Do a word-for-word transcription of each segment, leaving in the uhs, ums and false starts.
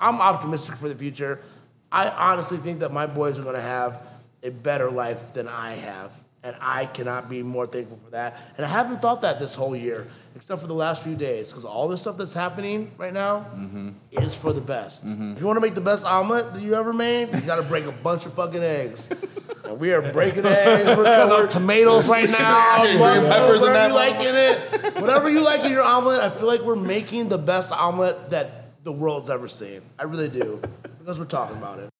I'm optimistic for the future. I honestly think that my boys are going to have a better life than I have, and I cannot be more thankful for that. And I haven't thought that this whole year, except for the last few days, because all this stuff that's happening right now mm-hmm. is for the best. Mm-hmm. If you want to make the best omelet that you ever made, you got to break a bunch of fucking eggs. And we are breaking eggs. We're cutting tomatoes right now. Peppers whatever you like in it. Whatever you like in your omelet, I feel like we're making the best omelet that the world's ever seen. I really do, because we're talking about it.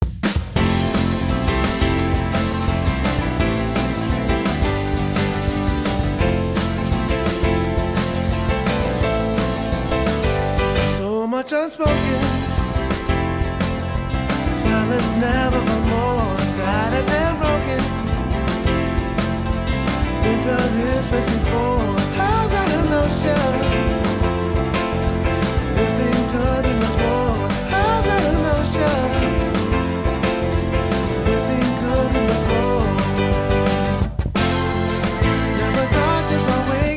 Unspoken silence never but more tired and broken. Been to this place before. I've got a notion this thing could be much more. I've got a notion this thing could be much more. Never thought just my way.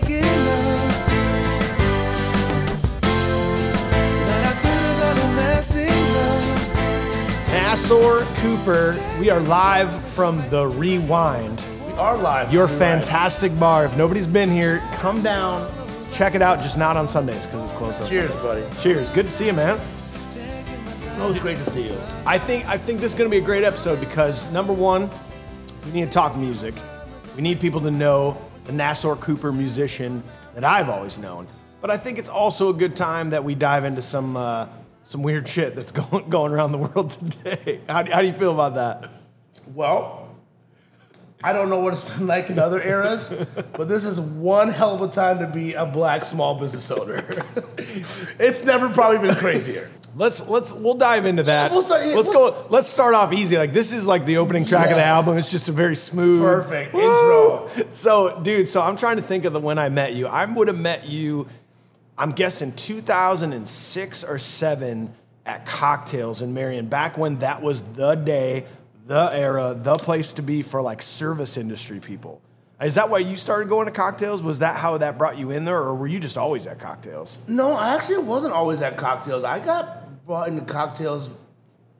Nassar Cooper, we are live from The Rewind. We are live. Your fantastic bar. If nobody's been here, come down, check it out. Just not on Sundays because it's closed on Sundays. Cheers, buddy. Cheers. Good to see you, man. Always great to see you. I think I think this is going to be a great episode because, number one, we need to talk music. We need people to know the Nassar Cooper musician that I've always known. But I think it's also a good time that we dive into some... Uh, Some weird shit that's going going around the world today. How do, how do you feel about that? Well, I don't know what it's been like in other eras, but this is one hell of a time to be a black small business owner. It's never probably been crazier. Let's let's we'll dive into that. We'll start, yeah, let's we'll, go. Let's start off easy. Like this is like the opening track yes. of the album. It's just a very smooth, perfect woo! intro. So, dude, so I'm trying to think of the when I met you. I would have met you. I'm guessing two thousand six or seven at Cocktails in Marion, back when that was the day, the era, the place to be for like service industry people. Is that why you started going to Cocktails? Was that how that brought you in there, or were you just always at Cocktails? No, I actually wasn't always at Cocktails. I got brought into Cocktails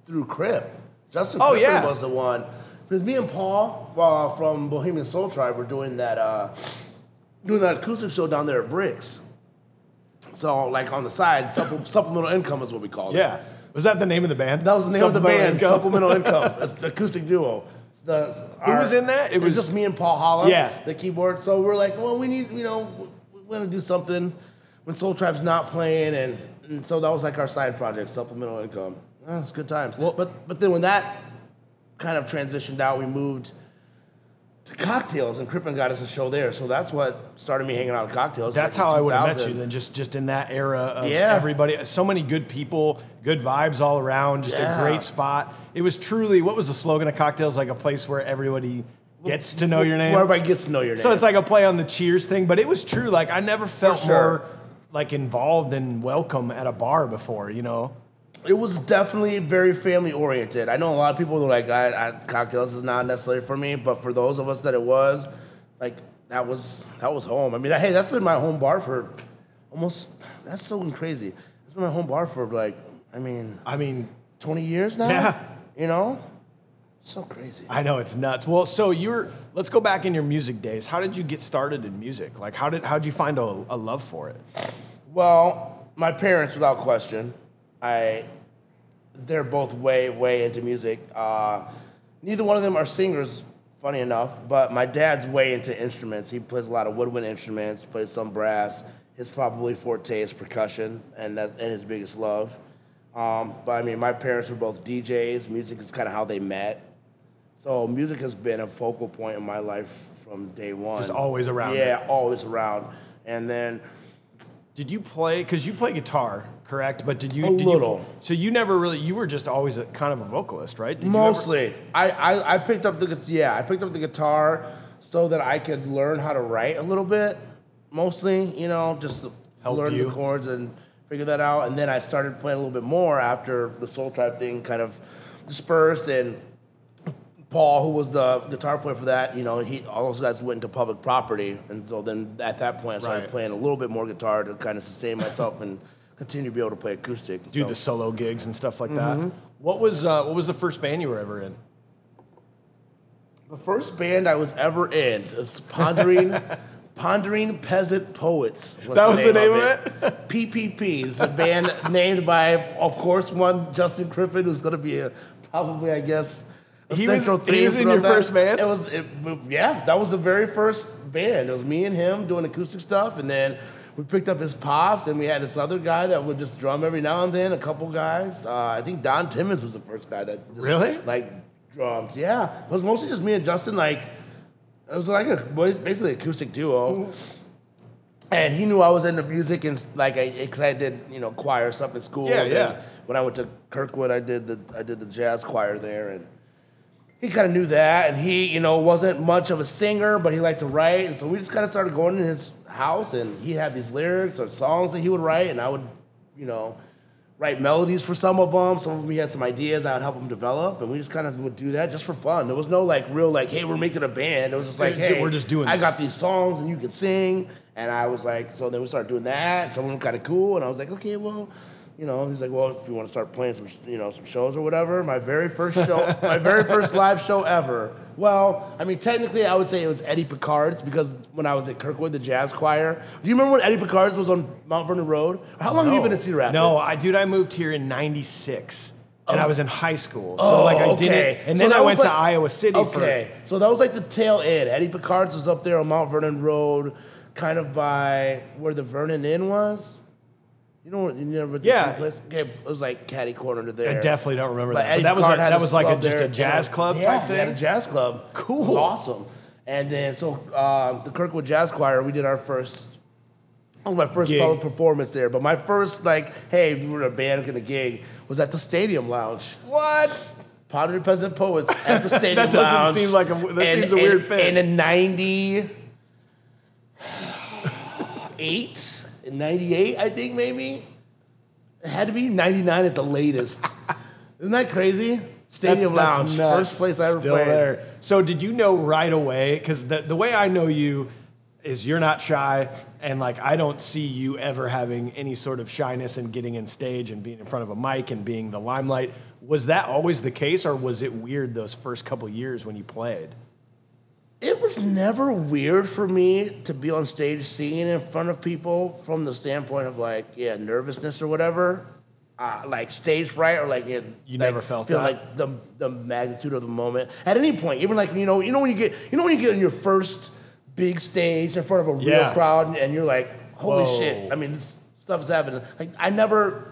through Crip. Justin oh, Crippin yeah. was the one. Because me and Paul uh, from Bohemian Soul Tribe were doing that, uh, doing that acoustic show down there at Bricks. So, like, on the side, supple, supplemental income is what we called yeah. it. Yeah. Was that the name of the band? That was the name of the band, income. Supplemental Income. It's an acoustic duo. It's the, it's Who our, was in that? It, it was just me and Paul Holla, yeah. the keyboard. So we're like, well, we need, you know, we want to do something when Soul Tribe's not playing. And, and so that was, like, our side project, Supplemental Income. Oh, it's good times. Well, but, but then when that kind of transitioned out, we moved... Cocktails, and Crippin got us a show there, so that's what started me hanging out at Cocktails. That's like how I would have met you, then just just in that era of yeah. everybody, so many good people, good vibes all around, just yeah. a great spot. It was truly, what was the slogan of Cocktails? Like a place where everybody gets to know your name? Where everybody gets to know your name. So it's like a play on the Cheers thing, but it was true. Like I never felt sure. more like involved and welcome at a bar before, you know? It was definitely very family-oriented. I know a lot of people were like, I, I, Cocktails is not necessarily for me, but for those of us that it was, like, that was that was home. I mean, hey, that's been my home bar for almost, that's so crazy. That's been my home bar for, like, I mean, I mean, twenty years now? Yeah. You know? So crazy. I know, it's nuts. Well, so you're, let's go back in your music days. How did you get started in music? Like, how did how'd you find a, a love for it? Well, my parents, without question. I, they're both way, way into music. Uh, neither one of them are singers, funny enough, but my dad's way into instruments. He plays a lot of woodwind instruments, plays some brass. His probably forte is percussion, and that's and his biggest love. Um, but I mean, my parents were both D Js. Music is kind of how they met. So music has been a focal point in my life from day one. Just always around. Yeah, it. always around. And then... Did you play, because you play guitar, correct? But did you? A did little. You, so you never really, you were just always a, kind of a vocalist, right? Did Mostly. You ever... I, I, I picked up the, yeah, I picked up the guitar so that I could learn how to write a little bit. Mostly, you know, just to Help learn you. the chords and figure that out. And then I started playing a little bit more after the Soul Tribe thing kind of dispersed. And Paul, who was the guitar player for that, you know, he all those guys went into Public Property, and so then at that point I started right. playing a little bit more guitar to kind of sustain myself and continue to be able to play acoustic. Do so. the solo gigs and stuff like mm-hmm. that. What was uh, what was the first band you were ever in? The first band I was ever in is Pondering Pondering Peasant Poets. Was that the was name the name of it? Of it? P P P. It's a band named by, of course, one Justin Crippin, who's going to be a, probably, I guess, a he central was, theme. He was in your that. first band? It was, it, yeah, that was the very first band. It was me and him doing acoustic stuff, and then we picked up his pops, and we had this other guy that would just drum every now and then, a couple guys. Uh, I think Don Timmons was the first guy that just, really? like, drummed. Yeah. It was mostly just me and Justin, like, it was like a basically acoustic duo. And he knew I was into music, and like I, because I did, you know, choir stuff in school. Yeah, and yeah. When I went to Kirkwood, I did the I did the jazz choir there, and he kind of knew that. And he, you know, wasn't much of a singer, but he liked to write, and so we just kind of started going in his house, and he had these lyrics or songs that he would write, and I would, you know, write melodies for some of them. Some of them he had some ideas I would help him develop, and we just kind of would do that just for fun. There was no like real like, hey, we're making a band. It was just like, hey, we're just doing. I this. got these songs and you can sing. And I was like, so then we started doing that. Some of them kind of cool, and I was like, okay, well, you know, he's like, well, if you want to start playing some, you know, some shows or whatever. My very first show, my very first live show ever. Well, I mean, technically, I would say it was Eddie Piccard's, because when I was at Kirkwood, the jazz choir. Do you remember when Eddie Piccard's was on Mount Vernon Road? How long no. have you been in Cedar Rapids? No, I, dude, I moved here in ninety-six, oh. and I was in high school. So, oh, like, I okay. didn't. And so then I went like, to Iowa City okay. for. So that was like the tail end. Eddie Piccard's was up there on Mount Vernon Road, kind of by where the Vernon Inn was. You know, you never did yeah. place? Okay, it was like catty corner to there. I definitely don't remember but that. But that was like, that was like a, just a jazz club yeah, type thing. Yeah, a jazz club. Cool, it was awesome. And then so uh, the Kirkwood Jazz Choir, we did our first, oh, my first public performance there. But my first like, hey, we were in a band and a gig was at the Stadium Lounge. What? Pondering Peasant Poets at the Stadium Lounge. That doesn't Lounge. seem like a that and, seems a and, weird fit. And in ninety-eight. In ninety-eight, I think, maybe. It had to be ninety-nine at the latest. Isn't that crazy? Stadium that's, Lounge, that's first place I ever Still played. There. So did you know right away, because the, the way I know you is you're not shy, and like I don't see you ever having any sort of shyness and getting in stage and being in front of a mic and being the limelight. Was that always the case, or was it weird those first couple years when you played? It was never weird for me to be on stage singing in front of people from the standpoint of like, yeah, nervousness or whatever, uh, like stage fright or like it, you like, never felt feel that? like the the magnitude of the moment at any point. Even like you know you know when you get you know when you get on your first big stage in front of a yeah. real crowd and you're like, holy Whoa. shit! I mean, this stuff's happening. Like I never.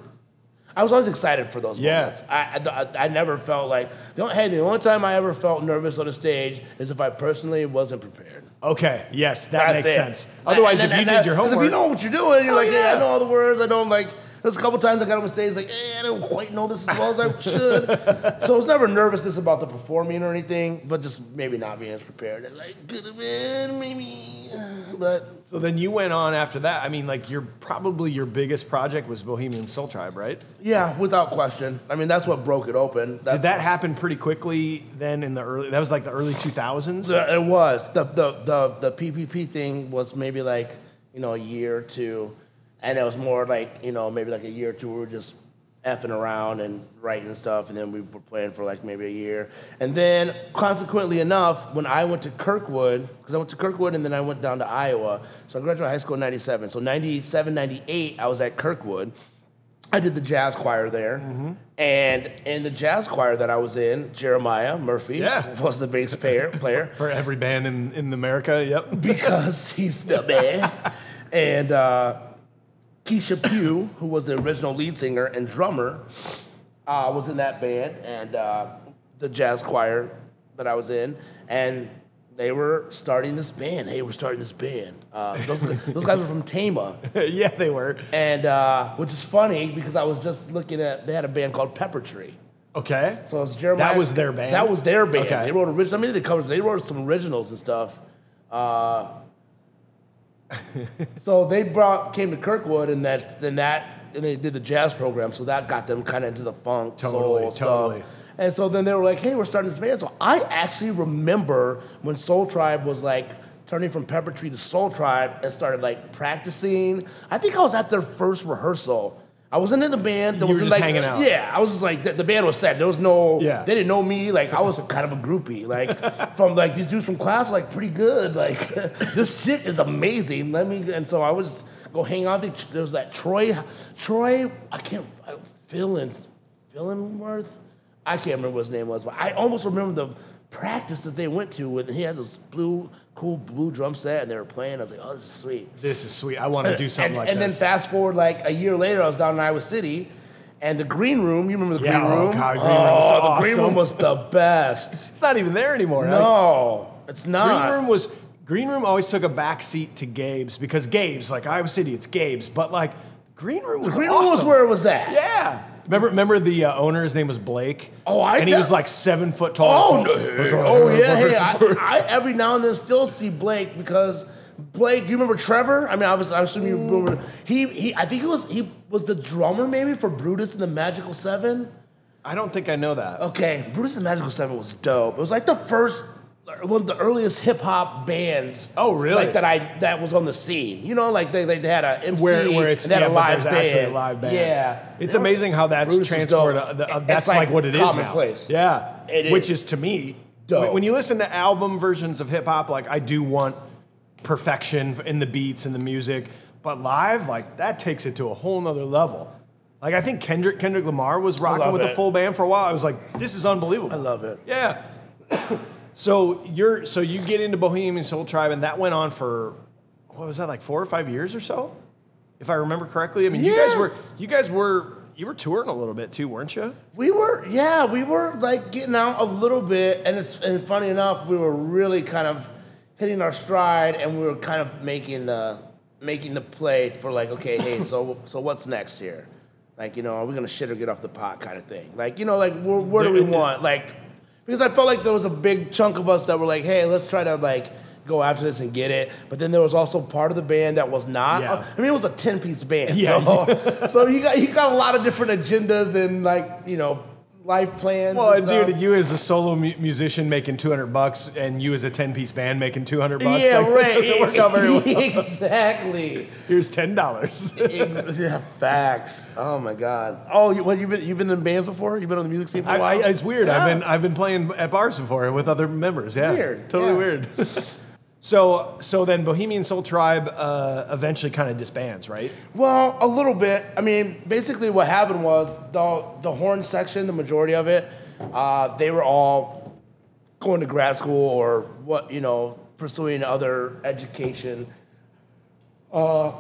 I was always excited for those yeah. moments. I, I, I never felt like, the only, hey, the only time I ever felt nervous on a stage is if I personally wasn't prepared. Okay, yes, that That's makes it. sense. Otherwise, and, and, if you and, did your homework. Because if you know what you're doing, you're oh, like, yeah. yeah, I know all the words. I know, like, there's a couple times I got on stage, like, eh, I don't quite know this as well as I should. So it was never nervousness about the performing or anything, but just maybe not being as prepared. And like, could have been, maybe. But so then you went on after that. I mean, like, your probably your biggest project was Bohemian Soul Tribe, right? Yeah, without question. I mean, that's what broke it open. That's Did that happen pretty quickly then in the early, that was like the early two thousands? It was. The, the, the, the P P P thing was maybe like, you know, a year or two. And it was more like, you know, maybe like a year or two, we were just effing around and writing and stuff. And then we were playing for like maybe a year. And then, consequently enough, when I went to Kirkwood, because I went to Kirkwood and then I went down to Iowa. So I graduated high school in ninety-seven. So ninety-seven, ninety-eight, I was at Kirkwood. I did the jazz choir there. Mm-hmm. And in the jazz choir that I was in, Jeremiah Murphy yeah. was the bass player. for, for every band in, in America, yep. Because he's the man. And, uh... Keisha Pugh, who was the original lead singer and drummer, uh, was in that band and uh, the jazz choir that I was in, and they were starting this band. Hey, we're starting this band. Uh, those, those guys were from Tama. Yeah, they were. And uh, which is funny because I was just looking at they had a band called Pepper Tree. Okay. So it was Jeremiah. That was their band. That was their band. Okay. They wrote original. I mean, they covers. They wrote some originals and stuff. Uh, so they brought came to Kirkwood and that then that and they did the jazz program, so that got them kind of into the funk totally, soul totally. stuff. And so then they were like, "Hey, we're starting this band." So I actually remember when Soul Tribe was like turning from Pepper Tree to Soul Tribe and started like practicing. I think I was at their first rehearsal I wasn't in the band. There you was were just like, hanging out. Yeah, I was just like, the, the band was set. There was no, yeah. they didn't know me. Like, I was a, kind of a groupie. Like, from, like, these dudes from class are, like, pretty good. Like, this shit is amazing. Let me, and so I was go hang out. There was that Troy, Troy, I can't, Philin, Phillinworth? I can't remember what his name was, but I almost remember the practice that they went to with, he had this blue, cool blue drum set, and they were playing. I was like, oh, this is sweet. This is sweet. I want to do something and, like and this. And then fast forward like a year later, I was down in Iowa City, and the Green Room, you remember the yeah, Green oh Room? God, Green oh, Room was so the awesome. Green Room was the best. It's not even there anymore. No, like, it's not. Green Room was, Green Room always took a back seat to Gabe's, because Gabe's, like Iowa City, it's Gabe's, but like Green Room was Green awesome. Room was where it was at. Yeah. Remember, remember the uh, owner, his name was Blake? Oh, I And he was like seven foot tall. Oh, no. oh yeah, hey, I, I every now and then still see Blake, because Blake, you remember Trevor? I mean, I was, I assume you remember. He, he, I think he was, he was the drummer maybe for Brutus and the Magical Seven. I don't think I know that. Okay, Brutus and the Magical Seven was dope. It was like the first, one of the earliest hip hop bands. Oh, really? Like that I that was on the scene. You know, like they they, they had a M C where, where it's and they had yeah, a live band. Actually a live band. Yeah, it's they amazing were, how that's Brutus transferred. Uh, the, uh, that's like, like what it is now. Place. Yeah, it which is, is to me dope. When you listen to album versions of hip hop, like I do want perfection in the beats and the music, but live, like that takes it to a whole nother level. Like I think Kendrick Kendrick Lamar was rocking with it. a full band for a while. I was like, this is unbelievable. I love it. Yeah. So you're so you get into Bohemian Soul Tribe, and that went on for what was that, like four or five years or so, if I remember correctly. I mean, yeah. you guys were you guys were you were touring a little bit too, weren't you? We were, yeah, we were like getting out a little bit, and it's and funny enough, we were really kind of hitting our stride, and we were kind of making the making the play for like, okay, hey, so so what's next here? Like, you know, are we gonna shit or get off the pot kind of thing? Like, you know, like where, where do we want like. Because I felt like there was a big chunk of us that were like, hey, let's try to like go after this and get it. But then there was also part of the band that was not. Yeah. I mean, it was a ten-piece band. Yeah. So, so you got you got a lot of different agendas and like, you know, life plans. Well, and dude, stuff. You as a solo mu- musician making two hundred bucks and you as a ten-piece band making two hundred bucks. Yeah, like, right. It doesn't work out very well. Exactly. Here's ten dollars. Yeah, facts. Oh my God. Oh, you, what, you've been you've been in bands before? You've been on the music scene for a while? I, I, it's weird. Yeah. I've been I've been playing at bars before with other members. Yeah, weird. Totally yeah. weird. So so then Bohemian Soul Tribe uh, eventually kind of disbands, right? Well, a little bit. I mean, basically what happened was the the horn section, the majority of it, uh, they were all going to grad school or what, you know, pursuing other education, uh,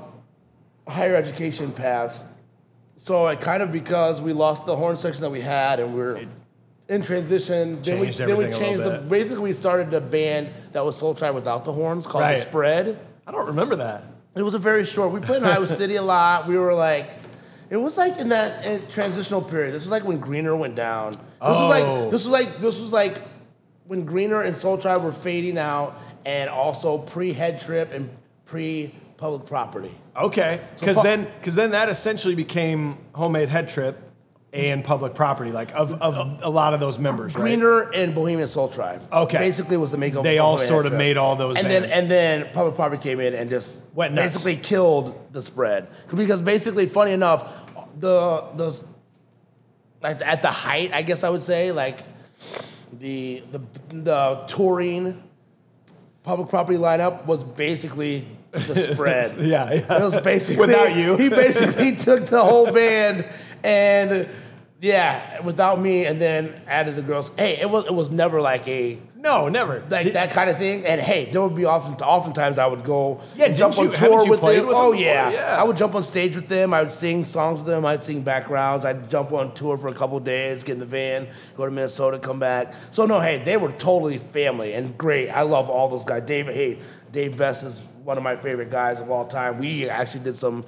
higher education paths. So it kind of because we lost the horn section that we had and we were... It, In transition, then we, then we changed the. Basically, we started a band that was Soul Tribe without the horns called right. The Spread. I don't remember that. It was a very short. We played in Iowa City a lot. We were like, it was like in that in transitional period. This was like when Greener went down. This oh. was like this was like this was like when Greener and Soul Tribe were fading out, and also pre Head Trip and pre Public Property. Okay, because so pu- then because then that essentially became Homemade Head Trip. And Public Property, like of, of a lot of those members, Greener right? and Bohemian Soul Tribe. Okay, basically was the makeover. They all sort of made all those, and bands. then and then Public Property came in and just went nuts. Basically killed the Spread because basically, funny enough, the those like at the height, I guess I would say, like the the the touring Public Property lineup was basically. The Spread. yeah, yeah. It was basically without you. He basically took the whole band and yeah, without me and then added the girls. Hey, it was it was never like a No, never. Like did, that kind of thing. And hey, there would be often oftentimes I would go yeah, jump on you, tour with them. With oh them yeah. yeah. I would jump on stage with them, I would sing songs with them, I'd sing backgrounds, I'd jump on tour for a couple of days, get in the van, go to Minnesota, come back. So no, hey, they were totally family and great. I love all those guys. David, hey, Dave Vest is one of my favorite guys of all time. We actually did some,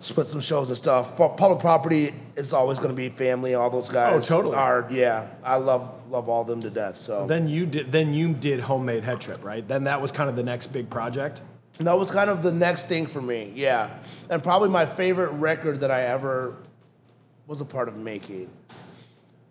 split some shows and stuff. Public Property is always going to be family. All those guys. Oh, totally. Are, yeah, I love love all of them to death. So. so then you did then you did Homemade Head Trip, right? Then that was kind of the next big project. And that was kind of the next thing for me, yeah. And probably my favorite record that I ever was a part of making,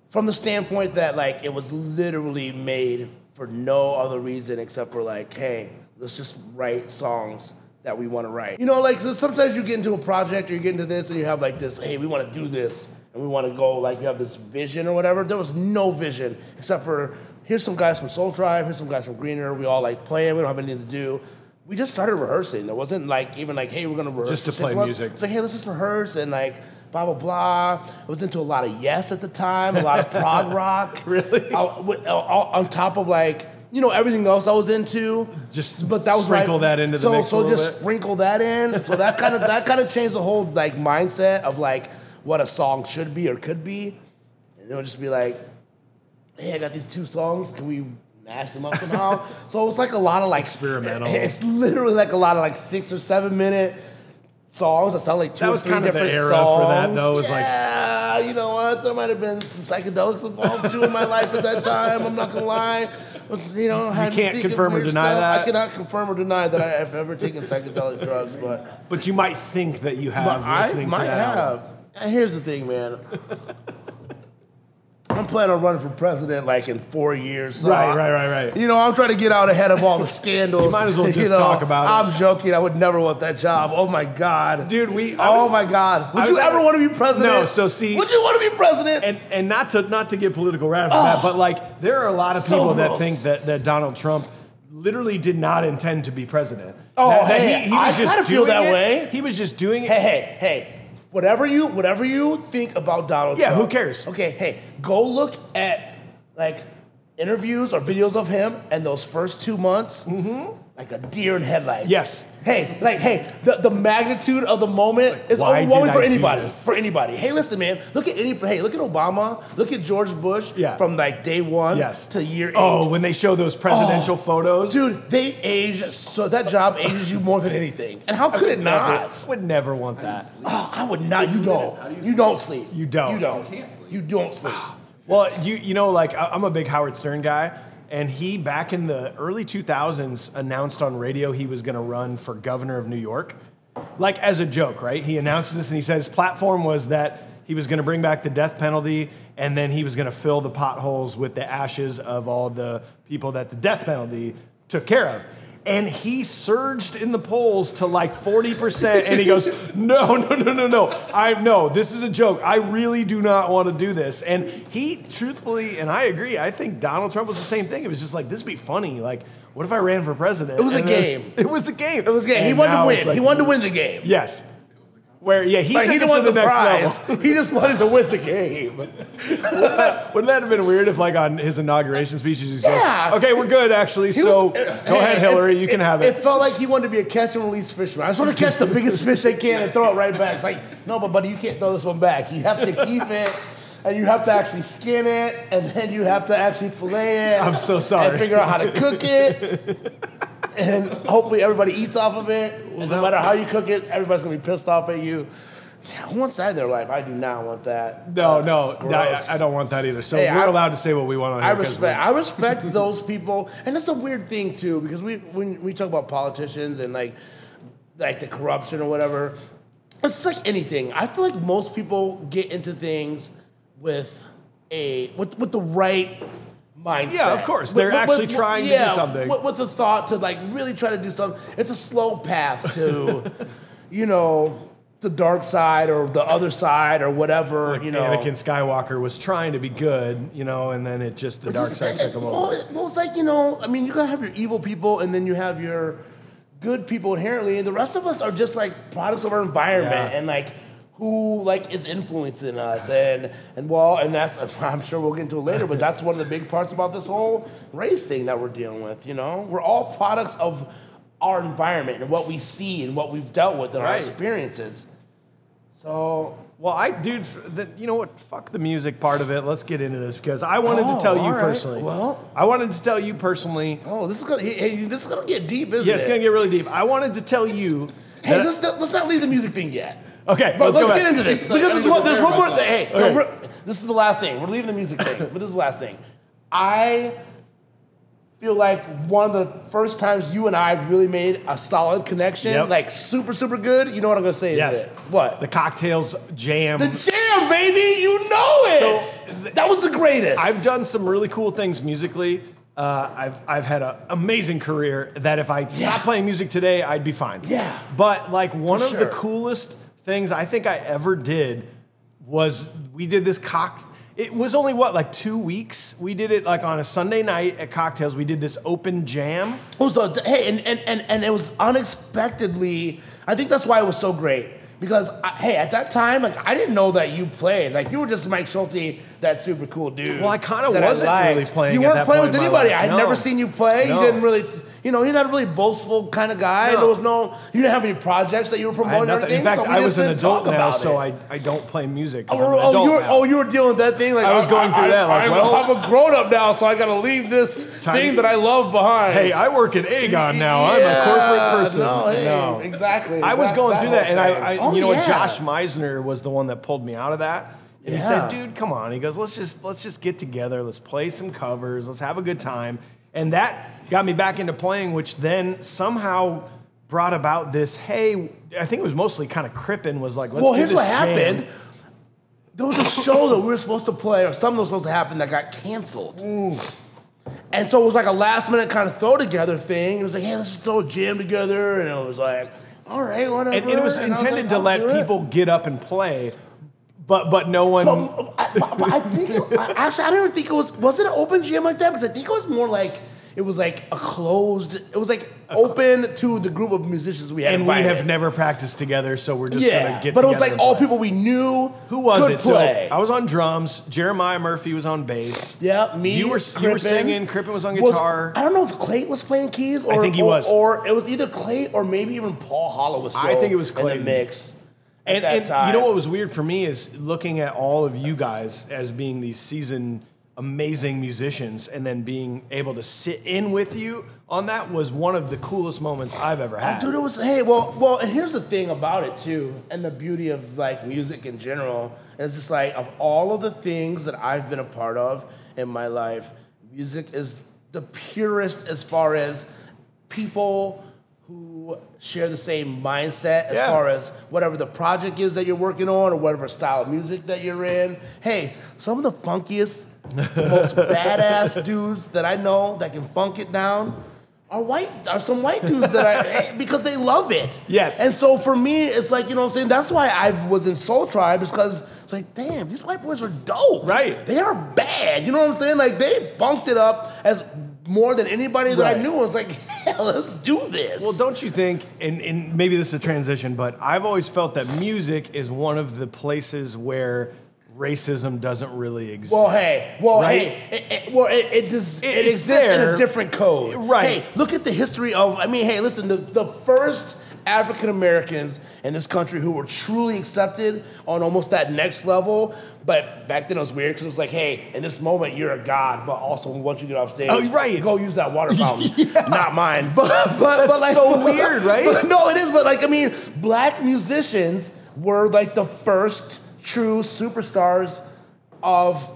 from the standpoint that like it was literally made for no other reason except for like, hey. Let's just write songs that we want to write. You know, like so sometimes you get into a project or you get into this and you have like this, hey, we want to do this and we want to go, like you have this vision or whatever. There was no vision except for here's some guys from Soul Tribe, here's some guys from Greener. We all like playing, we don't have anything to do. We just started rehearsing. It wasn't like even like, hey, we're going to rehearse. Just to play music. It's like, hey, let's just rehearse and like blah, blah, blah. I was into a lot of Yes at the time, a lot of prog rock. Really? I, I, I, on top of like, you know, everything else I was into. Just but that was sprinkle my, that into the so, mix so a little bit. So just sprinkle that in. So that kind of that kind of changed the whole like mindset of like what a song should be or could be. And it would just be like, hey, I got these two songs. Can we mash them up somehow? So it was like a lot of like experimental. It's literally like a lot of like six or seven minute songs that sound like two or three different songs. That was kind of the era songs. For that though. It was yeah, like, you know what? There might have been some psychedelics involved too in my life at that time. I'm not gonna lie. You know, you can't confirm or deny stuff. That. I cannot confirm or deny that I have ever taken psychedelic drugs, but but you might think that you have. Listening I might to that have. And here's the thing, man. I'm planning on running for president like in four years. So right, I, right, right, right. You know, I'm trying to get out ahead of all the scandals. You might as well just you know, talk about I'm it. I'm joking. I would never want that job. Oh my God, dude. We. I was, oh my God. Would I was, you ever want to be president? No. So see. Would you want to be president? And and not to not to get political right from oh, that, but like there are a lot of people so that think that, that Donald Trump literally did not intend to be president. Oh, that, hey, that he, he was I just kind of feel that it. Way. He was just doing it. Hey, hey, hey. Whatever you whatever you think about Donald yeah, Trump. Yeah, who cares? Okay, hey, go look at like interviews or videos of him and those first two months. Mm-hmm. Like a deer in headlights. Yes. Hey, like, hey, the, the magnitude of the moment like, is overwhelming for I anybody. For anybody. Hey, listen, man. Look at any. Hey, look at Obama. Look at George Bush. Yeah. From like day one. Yes. To year eight. Oh, when they show those presidential oh, photos, dude, they age so that job ages you more than anything. And how could it not? I would never want that. Oh, I would not. You don't. You, you don't sleep. You don't. You don't. You can't sleep. You don't sleep. Well, you you know, like I'm a big Howard Stern guy. And he, back in the early two thousands, announced on radio he was going to run for governor of New York. Like, as a joke, right? He announced this, and he said his platform was that he was going to bring back the death penalty, and then he was going to fill the potholes with the ashes of all the people that the death penalty took care of. And he surged in the polls to like forty percent, and he goes, no, no, no, no, no. I no, this is a joke. I really do not want to do this. And he, truthfully, and I agree, I think Donald Trump was the same thing. It was just like, this would be funny. Like, what if I ran for president? It was and a then, game. It was a game. It was a game. And he wanted to win. Like, he wanted to win the game. Yes. Where, yeah, he like, took he it to the, the next prize. Level. He just wanted to win the game. Wouldn't that, wouldn't that have been weird if, like, on his inauguration speech, he just yeah. goes, okay, we're good, actually, he so was, go it, ahead, it, Hillary, it, you can it, have it. It felt like he wanted to be a catch-and-release fisherman. I just want to catch the biggest fish I can and throw it right back. It's like, no, but buddy, you can't throw this one back. You have to keep it, and you have to actually skin it, and then you have to actually fillet it. I'm so sorry. And figure out how to cook it. And hopefully everybody eats off of it. Well, no matter how you cook it, everybody's going to be pissed off at you. Yeah, who wants that in their life? I do not want that. No, uh, no, no I, I don't want that either. So hey, we're I, allowed to say what we want on here. I respect, I respect those people. And that's a weird thing, too, because we when we talk about politicians and, like, like the corruption or whatever, it's like anything. I feel like most people get into things with a with, with the right... mindset. Yeah, of course. They're with, actually with, trying yeah, to do something. With, with the thought to like really try to do something. It's a slow path to, you know, the dark side or the other side or whatever. Like you know, Anakin Skywalker was trying to be good, you know, and then it just the it's dark just, side it, took him well, over. Well, it's like you know, I mean, you gotta have your evil people, and then you have your good people inherently, and the rest of us are just like products of our environment, yeah. and like. Who like is influencing us and and well and that's I'm sure we'll get into it later, but that's one of the big parts about this whole race thing that we're dealing with. You know, we're all products of our environment and what we see and what we've dealt with and right. our experiences. So, well, I dude, the, you know what? Fuck the music part of it. Let's get into this because I wanted oh, to tell you right. personally. Well, I wanted to tell you personally. Oh, this is gonna hey, this is gonna get deep, isn't it? Yeah, it's it? gonna get really deep. I wanted to tell you. Hey, let's let's not leave the music thing yet. Okay, but let's, let's get into this because there's one, there's one more thing. Hey, okay. no, this is the last thing. We're leaving the music thing, but this is the last thing. I feel like one of the first times you and I really made a solid connection, yep. like super, super good. You know what I'm going to say? Yes. Is it? What? The Cocktails jam. The jam, baby. You know it. So, that was the greatest. I've done some really cool things musically. Uh, I've I've had an amazing career that if I yeah. stopped playing music today, I'd be fine. Yeah. But like one For of sure. the coolest things I think I ever did was we did this cock. It was only what like two weeks. We did it like on a Sunday night at Cocktails. We did this open jam. Oh, so hey, and and and, and it was unexpectedly. I think that's why it was so great. Because, I, hey, at that time, like, I didn't know that you played. Like, you were just Mike Schulte, that super cool dude. Well, I kind of wasn't really playing. You weren't at that playing point with anybody. No. I had never seen you play. No. You didn't really, you know, you're not a really boastful kind of guy. No. There was no, you didn't have any projects that you were promoting or anything. In fact, so I was an adult now, so I, I don't play music because oh, I'm an adult oh, you were, now. Oh, you were dealing with that thing? Like, I was going I, through I, that. Like, I, well, I'm a grown-up now, so I got to leave this tiny thing that I love behind. Hey, I work at Aegon now. Yeah, I'm a corporate person. No, hey, no. exactly. I was that, going that through that, and I, I oh, you know, yeah. Josh Meisner was the one that pulled me out of that. And yeah. he said, dude, come on. He goes, let's just let's just get together. Let's play some covers. Let's have a good time. And that got me back into playing, which then somehow brought about this, hey, I think it was mostly kind of Crippin was like, let's well, do this Well, here's what jam. happened. There was a show that we were supposed to play, or something that was supposed to happen that got canceled. Ooh. And so it was like a last minute kind of throw together thing. It was like, hey, let's just throw a jam together. And it was like, all right, whatever. And, and it was and intended was like, to let people it. get up and play. But but no one. But, I, but I think it, I, actually I don't even think it was. Was it an open gym like that? Because I think it was more like it was like a closed. It was like a open cl- to the group of musicians we had. And invited. We have never practiced together, so we're just yeah, gonna get. But together it was like all play. people we knew. Who was could it? Play. So I was on drums. Jeremiah Murphy was on bass. Yeah, me. You were Crippin. you were singing. Crippin was on guitar. Was, I don't know if Clayton was playing keys. Or, I think he or, was. Or it was either Clayton or maybe even Paul Hollow was still. I think it was Clayton. In the mix. And, and you know what was weird for me is looking at all of you guys as being these seasoned, amazing musicians, and then being able to sit in with you on that was one of the coolest moments I've ever had. Dude, it was hey, well, well, and here's the thing about it too, and the beauty of like music in general is just like of all of the things that I've been a part of in my life, music is the purest as far as people who share the same mindset as yeah. far as whatever the project is that you're working on or whatever style of music that you're in. Hey, some of the funkiest, most badass dudes that I know that can funk it down are white, are some white dudes that I, because they love it. Yes. And so for me, it's like, you know what I'm saying? That's why I was in Soul Tribe is because it's like, damn, these white boys are dope. Right. They are bad. You know what I'm saying? Like they funked it up as more than anybody that right. I knew. I was like, hell, let's do this. Well, don't you think, and, and maybe this is a transition, but I've always felt that music is one of the places where racism doesn't really exist. Well, hey, well, right? hey, it, it, well, it, it, does, it, it exists there. in a different code. Right. Hey, look at the history of, I mean, hey, listen, the, the first African Americans in this country who were truly accepted on almost that next level. But back then it was weird because it was like, hey, in this moment you're a god, but also once you get off stage, oh, right. go use that water fountain. yeah. Not mine. But but That's but like so weird, right? But, no, it is, but like I mean, black musicians were like the first true superstars of,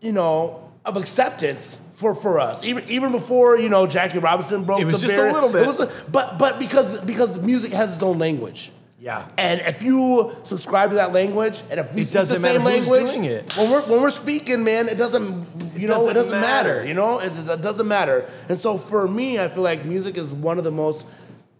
you know, of acceptance. For, for us, even even before you know Jackie Robinson broke the barrier, it was just a little bit. It was a, but but because because music has its own language. Yeah. And if you subscribe to that language, and if we speak the same language, doing it. when we're when we're speaking, man, it doesn't you it know doesn't it doesn't matter. matter you know it, it doesn't matter. And so for me, I feel like music is one of the most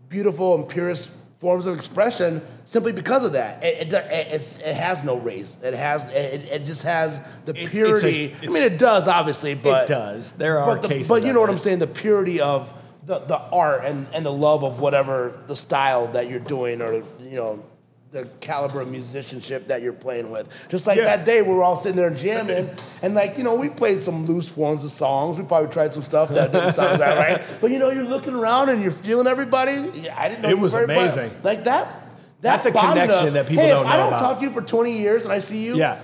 beautiful and purest forms of expression, simply because of that. It it, it, it's, it has no race. It has it, it just has the purity. It, it's a, it's, I mean, it does obviously, but it does. There are but the, cases, but you know what I'm saying. The purity of the, the art and, and the love of whatever the style that you're doing, or you know, the caliber of musicianship that you're playing with. Just like yeah. that day, we were all sitting there jamming, and like you know, we played some loose forms of songs. We probably tried some stuff that didn't sound that right. But you know, you're looking around and you're feeling everybody. I didn't know it was amazing. Much. Like that. That That's a connection us. that people hey, don't know about. I don't about. talk to you for twenty years, and I see you. Yeah.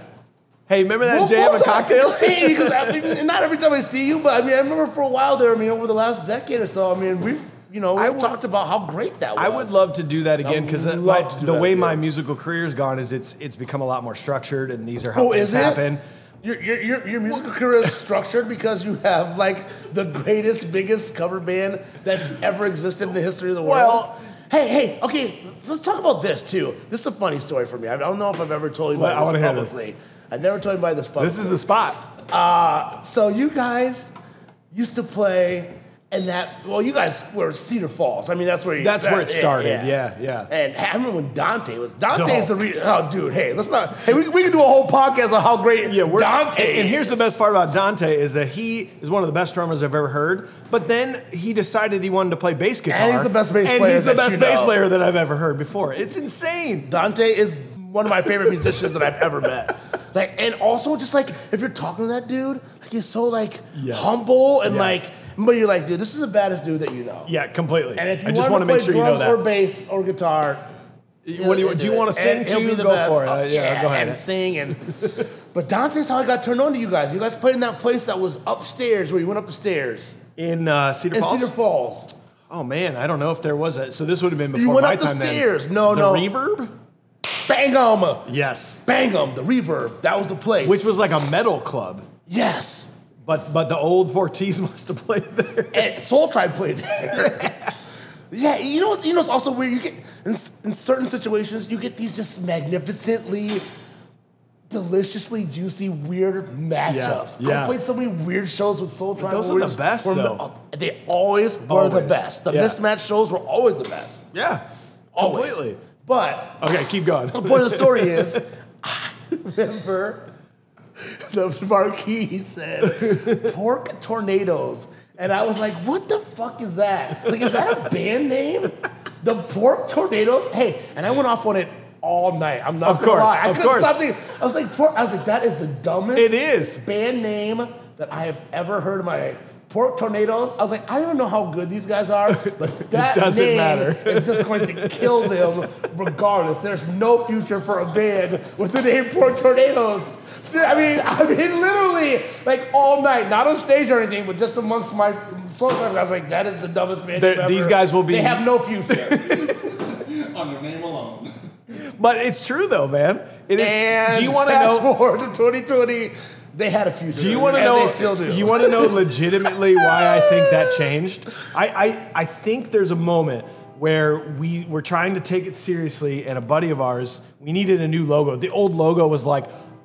Hey, remember that we'll, jam we'll at Cocktails? Because I mean, not every time I see you, but I mean, I remember for a while there. I mean, over the last decade or so, I mean, we've. You know, we w- talked about how great that was. I would love to do that again because the that, way yeah. my musical career's gone is it's it's become a lot more structured, and these are how oh, things is it? happen. Your your your, your musical career is structured because you have like the greatest, biggest cover band that's ever existed in the history of the world. Well, hey, hey, okay, let's talk about this too. This is a funny story for me. I don't know if I've ever told you about well, this publicly. This. I never told you about this publicly. This is the spot. Uh, so you guys used to play, and that, well, you guys were Cedar Falls. I mean, that's where you, That's that, where it started, yeah, yeah, yeah. And I remember when Dante was, Dante's the, the reason, oh, dude, hey, let's not, hey, we, we can do a whole podcast on how great yeah, we're, Dante and, and here's the best part about Dante is that he is one of the best drummers I've ever heard, but then he decided he wanted to play bass guitar. And he's the best bass player And he's the best bass know. player that I've ever heard before. It's insane. Dante is one of my favorite musicians that I've ever met. Like, and also just like, if you're talking to that dude, like he's so like yes. humble and yes. like, but you're like, dude, this is the baddest dude that you know. Yeah, completely. And if you I just want to make sure you know that. Or bass or guitar. You know, what do you do? You want to sing to you? Go best. for it. Uh, yeah, yeah, go ahead and sing. And but Dante's how I got turned on to you guys. You guys played in that place that was upstairs where you went up the stairs in uh, Cedar in Falls. In Cedar Falls. Oh man, I don't know if there was a. So this would have been before you went my up the time. Stairs. Then. No, the no. Reverb. Bang 'em. Yes. Bang 'em. The Reverb. That was the place. Which was like a metal club. Yes. But but the old Forties must have played there. And Soul Tribe played there. yeah. yeah, you know what's you know what's also weird? You get in, in certain situations you get these just magnificently, deliciously juicy weird matchups. Yeah, yeah. I played so many weird shows with Soul Tribe. But those were the best were, though. They always were always. the best. The yeah. mismatched shows were always the best. Yeah, always. Completely. But okay, keep going. The point of the story is, I remember. The marquee said, Pork Tornadoes. And I was like, what the fuck is that? Like, is that a band name? The Pork Tornadoes? Hey, and I went off on it all night. I'm not going to lie. I of couldn't course. stop thinking. I was like, Pork. I was like, that is the dumbest it is. band name that I have ever heard in my life. Pork Tornadoes. I was like, I don't know how good these guys are, but that doesn't name matter. Is just going to kill them regardless. There's no future for a band with the name Pork Tornadoes. I mean, I mean, literally, like all night, not on stage or anything, but just amongst my soul club. I was like, that is the dumbest band ever. These guys will be. They have no future. On their name alone. But it's true, though, man. It is. And do you want to know? Fast forward to twenty twenty, they had a future. Do you want to know? They still do. You want to know legitimately why I think that changed? I, I, I think there's a moment where we were trying to take it seriously, and a buddy of ours, we needed a new logo. The old logo was like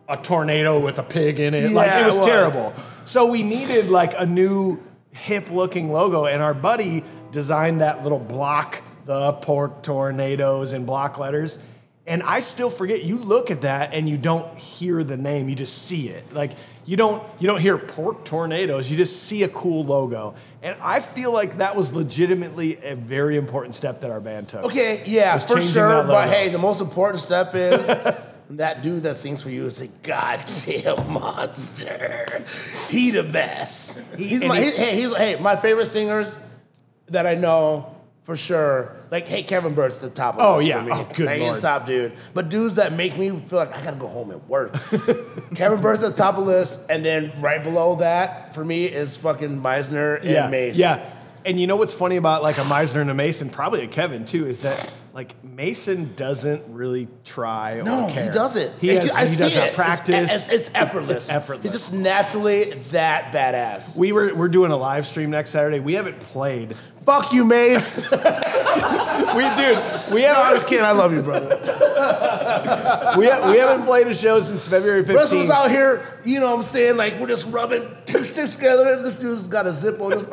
a tornado with a pig in it. Yeah, like it was, it was terrible. So we needed like a new hip looking logo, and our buddy designed that little block, the Pork Tornadoes in block letters. And I still forget, you look at that and you don't hear the name, you just see it. Like you don't you don't hear Pork Tornadoes, you just see a cool logo. And I feel like that was legitimately a very important step that our band took. Okay, yeah, for sure. But hey, the most important step is that dude that sings for you is a goddamn monster. He the best. He's my, he, hey, he's, hey, my favorite singers that I know for sure. Like, hey, Kevin Burt's the top of the oh, list yeah. for me. Oh, good like, Lord. He's top dude. But dudes that make me feel like I gotta go home and work. Kevin Burt's at the top of the list, and then right below that for me is fucking Meisner and yeah, Mace. Yeah. And you know what's funny about like a Meisner and a Mason, probably a Kevin too, is that like Mason doesn't really try or no, care. No, he doesn't. He, has, I he see does it. not practice. It's, it's, it's effortless. It's effortless. He's just naturally that badass. We were we're doing a live stream next Saturday. We haven't played. Fuck you, Mace. we dude. We have. No, I was kidding. I love you, brother. we ha- we haven't played a show since February fifteenth. Russell's out here. You know what I'm saying? Like we're just rubbing sticks together. This dude's got a zip on his.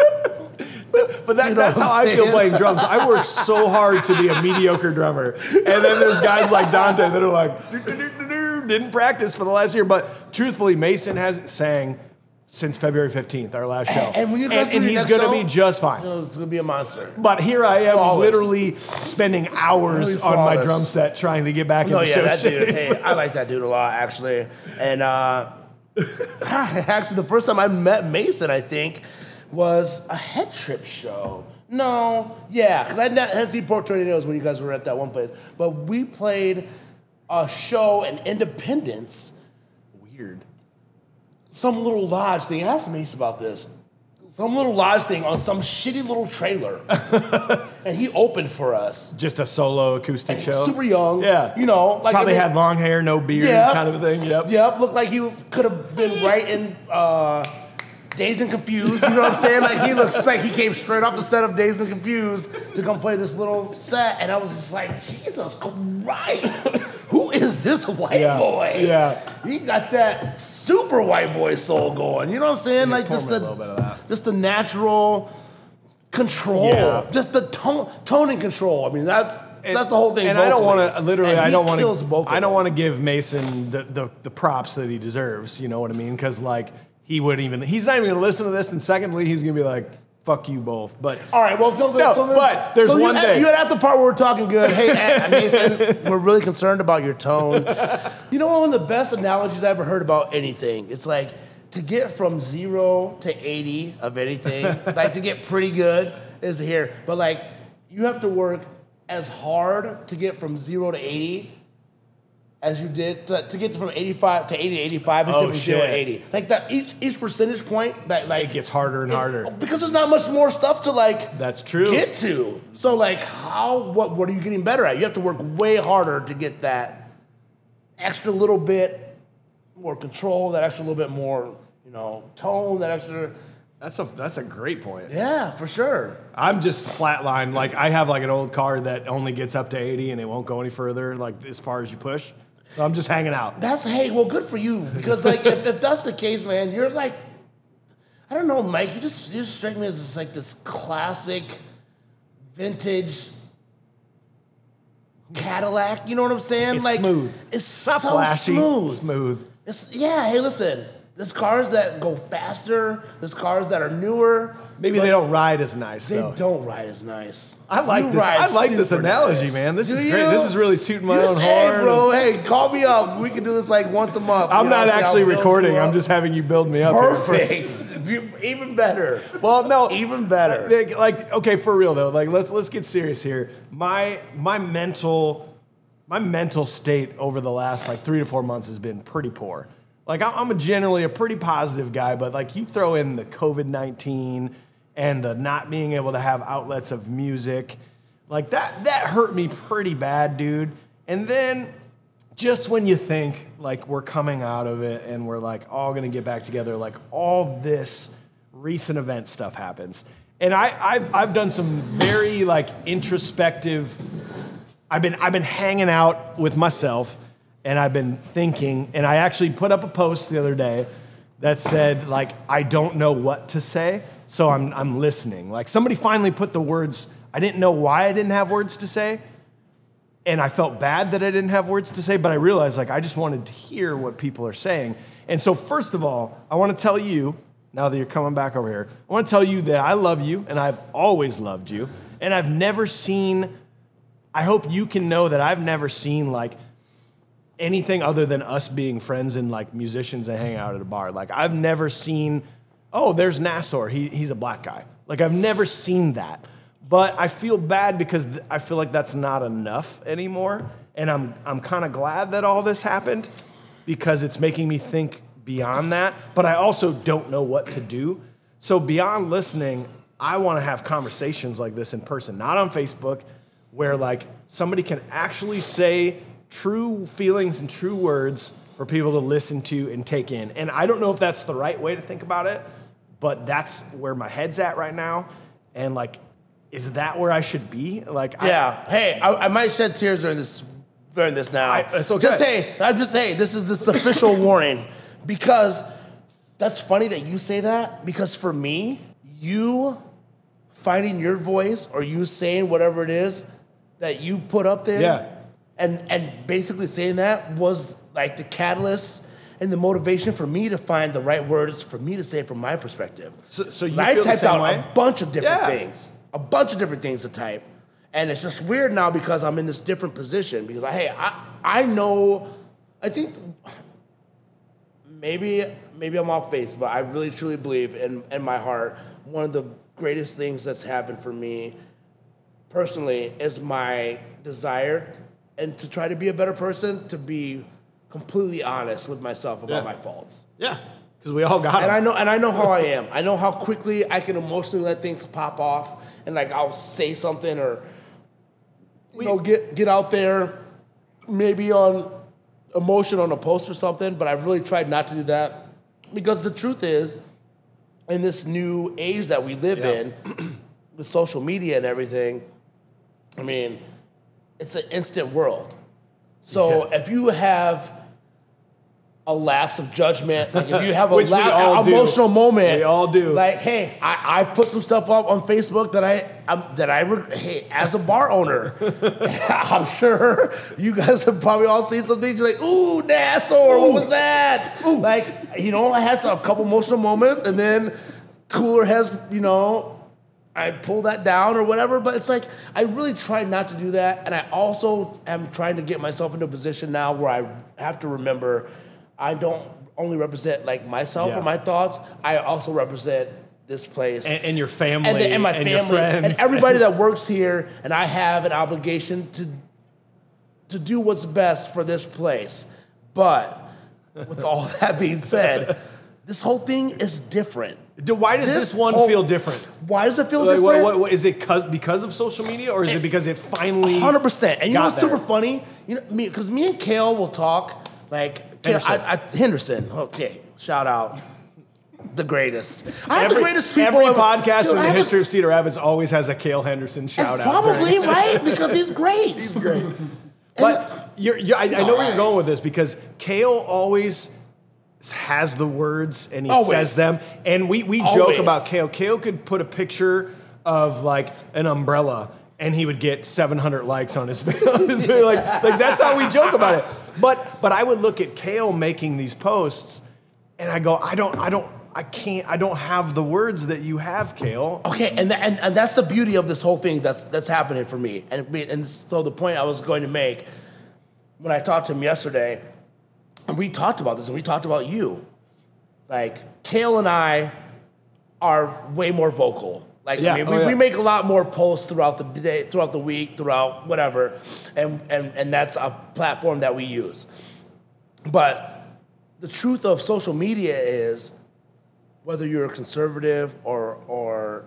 But that, you know that's how I feel playing drums. I work so hard to be a mediocre drummer. And then there's guys like Dante that are like, do, do, do, do, do, didn't practice for the last year. But truthfully, Mason hasn't sang since February fifteenth, our last show. And, when you and, and he's going to be just fine. You know, it's going to be a monster. But here I am flawless. literally spending hours on my drum set trying to get back no, into yeah, show that dude. Hey, I like that dude a lot, actually. And uh, actually, the first time I met Mason, I think, was a Head Trip show. No, yeah, because I had not seen Pork Tornadoes when you guys were at that one place. But we played a show in Independence. Weird. Some little lodge thing. Ask Mace about this. Some little lodge thing on some shitty little trailer. And he opened for us. Just a solo acoustic and show? Super young. Yeah. You know. Like Probably I mean, had long hair, no beard yeah, kind of a thing. Yep. Yep, looked like he could have been right in... Uh, Dazed and Confused, you know what I'm saying? Like he looks like he came straight off the set of Dazed and Confused to come play this little set, and I was just like, Jesus Christ, who is this white yeah, boy? Yeah, he got that super white boy soul going. You know what I'm saying? Yeah, like just the just the natural control, yeah. just the tone, tone and control. I mean, that's and, that's the whole thing. And vocally. I don't want to literally. I don't want to. I don't want to give Mason the, the the props that he deserves. You know what I mean? Because like he wouldn't even. He's not even going to listen to this. And secondly, he's going to be like, fuck you both. But all right, well, so, the, no, so the, but there's so one you, thing. You're at the part where we're talking good. Hey, Mason, we're really concerned about your tone. You know, one of the best analogies I ever heard about anything. It's like to get from zero to eighty of anything, like to get pretty good is here. But like you have to work as hard to get from zero to eighty as you did to, to get from eighty-five to eighty to eighty-five instead of zero to eighty. Like that, each each percentage point that like it gets harder and it, harder because there's not much more stuff to like. That's true. Get to so like how what what are you getting better at? You have to work way harder to get that extra little bit more control, that extra little bit more you know tone, that extra. That's a that's a great point. Yeah, for sure. I'm just flatline. Like I have like an old car that only gets up to eighty and it won't go any further. Like as far as you push. So I'm just hanging out. That's, hey, well, good for you. Because, like, if, if that's the case, man, you're like, I don't know, Mike, you just, you just strike me as this, like, this classic vintage Cadillac. You know what I'm saying? It's like, smooth. It's so flashy. Smooth. Smooth. It's, yeah, hey, listen, there's cars that go faster, there's cars that are newer. Maybe but they don't ride as nice. They though. don't ride as nice. I like you this. I like this analogy, nice. man. This do is you? great. This is really tooting my You're own horn. Hey, bro. Hey, call me up. We can do this like once a month. I'm you not know, actually recording. I'm just having you build me up. Perfect. Here. Even better. Well, no. Even better. Like, like, okay, for real though. Like, let's let's get serious here. My my mental my mental state over the last like three to four months has been pretty poor. Like, I'm a generally a pretty positive guy, but like you throw in the covid nineteen. And uh, not being able to have outlets of music, like that, that hurt me pretty bad, dude. And then just when you think like we're coming out of it and we're like all gonna get back together, like all this recent event stuff happens. And I, I've I've done some very like introspective. I've been I've been hanging out with myself, and I've been thinking. And I actually put up a post the other day that said like I don't know what to say. So I'm I'm listening. Like somebody finally put the words, I didn't know why I didn't have words to say. And I felt bad that I didn't have words to say, but I realized like I just wanted to hear what people are saying. And so first of all, I want to tell you, now that you're coming back over here, I want to tell you that I love you and I've always loved you. And I've never seen, I hope you can know that I've never seen like anything other than us being friends and like musicians that hang out at a bar. Like I've never seen oh, there's Nassar. He, he's a black guy. Like, I've never seen that. But I feel bad because th- I feel like that's not enough anymore. And I'm I'm kind of glad that all this happened because it's making me think beyond that. But I also don't know what to do. So beyond listening, I want to have conversations like this in person, not on Facebook, where, like, somebody can actually say true feelings and true words for people to listen to and take in. And I don't know if that's the right way to think about it, but that's where my head's at right now. And like, is that where I should be? Like, yeah. I, hey, I, I might shed tears during this, during this now. I, it's okay. Just hey, I'm just hey, this is this official warning because that's funny that you say that because for me, you finding your voice or you saying whatever it is that you put up there, yeah. and and basically saying that was like the catalyst. And the motivation for me to find the right words for me to say from my perspective. So, so you I feel typed the same out way? a bunch of different yeah. things, a bunch of different things to type, and it's just weird now because I'm in this different position. Because I, hey, I, I know, I think maybe maybe I'm off base, but I really truly believe in in my heart one of the greatest things that's happened for me personally is my desire and to try to be a better person, to be completely honest with myself about yeah. my faults. Yeah, because we all got them. And I know, and I know how I am. I know how quickly I can emotionally let things pop off, and like I'll say something or you we, know get get out there, maybe on emotion on a post or something. But I've really tried not to do that because the truth is, in this new age that we live yeah. in, with social media and everything, I mean, it's an instant world. So yeah. if you have a lapse of judgment. Like if you have a lapse, emotional do. moment, we all do. Like, hey, I, I put some stuff up on Facebook that I I'm, that I re- hey, as a bar owner, I'm sure you guys have probably all seen some things. You're like, ooh, Nassar, ooh. What was that? Ooh. Like, you know, I had some, a couple emotional moments, and then cooler heads, you know, I pull that down or whatever. But it's like, I really try not to do that, and I also am trying to get myself into a position now where I have to remember I don't only represent like myself yeah. or my thoughts. I also represent this place and, and your family and, the, and my and family your friends. And everybody that works here. And I have an obligation to to do what's best for this place. But with all that being said, this whole thing is different. Why does this, this one whole, feel different? Why does it feel like, different? What, what, what, is it cause, because of social media, or is it, it because it finally one hundred percent. And you know what's there. super funny? You know, me because me and Kale will talk like. Henderson. I, I, Henderson. Okay. Shout out. The greatest. I have every, the greatest people. Every ever. podcast Dude, in I the history a, of Cedar Rapids always has a Cale Henderson shout out. Probably right because he's great. He's great. But you're, you're, I, I know right. where you're going with this because Cale always has the words and he always. says them. And we, we joke about Cale. Cale could put a picture of like an umbrella and he would get seven hundred likes on his video. like, like that's how we joke about it. But but I would look at Cale making these posts, and I go, I don't, I don't, I can't, I don't have the words that you have, Cale. Okay, and th- and, and that's the beauty of this whole thing that's that's happening for me. And and so the point I was going to make when I talked to him yesterday, and we talked about this, and we talked about you, like Cale and I are way more vocal. Like yeah. I mean, oh, we, yeah. we make a lot more posts throughout the day, throughout the week, throughout whatever, and and and that's a platform that we use. But the truth of social media is, whether you're conservative or or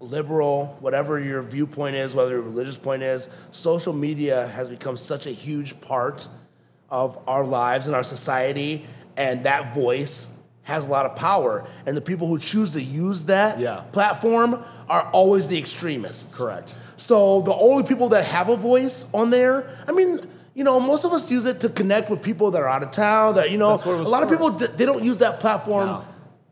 liberal, whatever your viewpoint is, whether your religious point is, social media has become such a huge part of our lives and our society, and that voice has a lot of power, and the people who choose to use that yeah. platform are always the extremists. Correct. So the only people that have a voice on there, I mean, you know, most of us use it to connect with people that are out of town, that, you know, a lot of people, they don't use that platform no.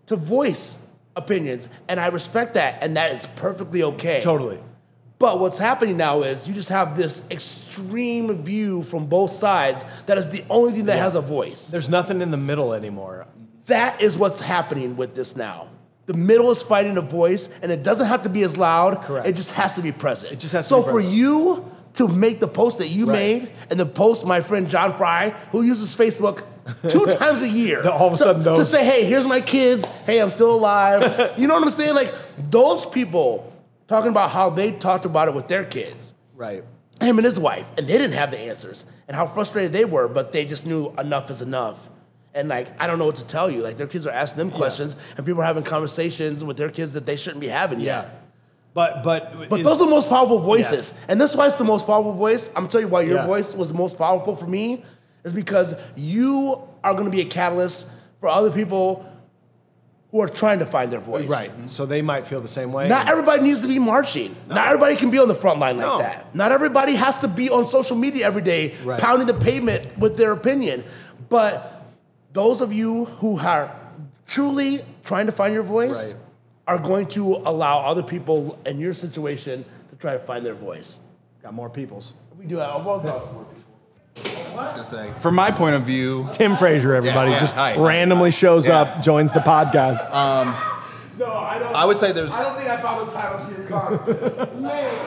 to voice opinions, and I respect that, and that is perfectly okay. Totally. But what's happening now is you just have this extreme view from both sides that is the only thing that yeah. has a voice. There's nothing in the middle anymore. That is what's happening with this now. The middle is fighting a voice, and it doesn't have to be as loud. Correct. It just has to be present. It just has to so be present. So for you to make the post that you right. made, and the post my friend John Fry, who uses Facebook two times a year, the, all of a sudden to, to say, hey, here's my kids. Hey, I'm still alive. You know what I'm saying? Like those people talking about how they talked about it with their kids. Right. Him and his wife, and they didn't have the answers, and how frustrated they were, but they just knew enough is enough. And, like, I don't know what to tell you. Like, their kids are asking them questions, yeah. and people are having conversations with their kids that they shouldn't be having yeah. yet. But but but is, those are the most powerful voices. Yes. And that's why it's the most powerful voice. I'm going to tell you why your yeah. voice was the most powerful for me is because you are going to be a catalyst for other people who are trying to find their voice. Right. So they might feel the same way. Not everybody needs to be marching. No. Not everybody can be on the front line like no. that. Not everybody has to be on social media every day right. pounding the pavement with their opinion. But those of you who are truly trying to find your voice right. are going to allow other people in your situation to try to find their voice. Got more peoples. We do have more people. I was gonna say, from my point of view, Tim Frazier, everybody, yeah, yeah, just hi, randomly hi, shows yeah. up, joins the podcast. Um, no, I don't. I would say there's. I don't think I found a title to your card. Man.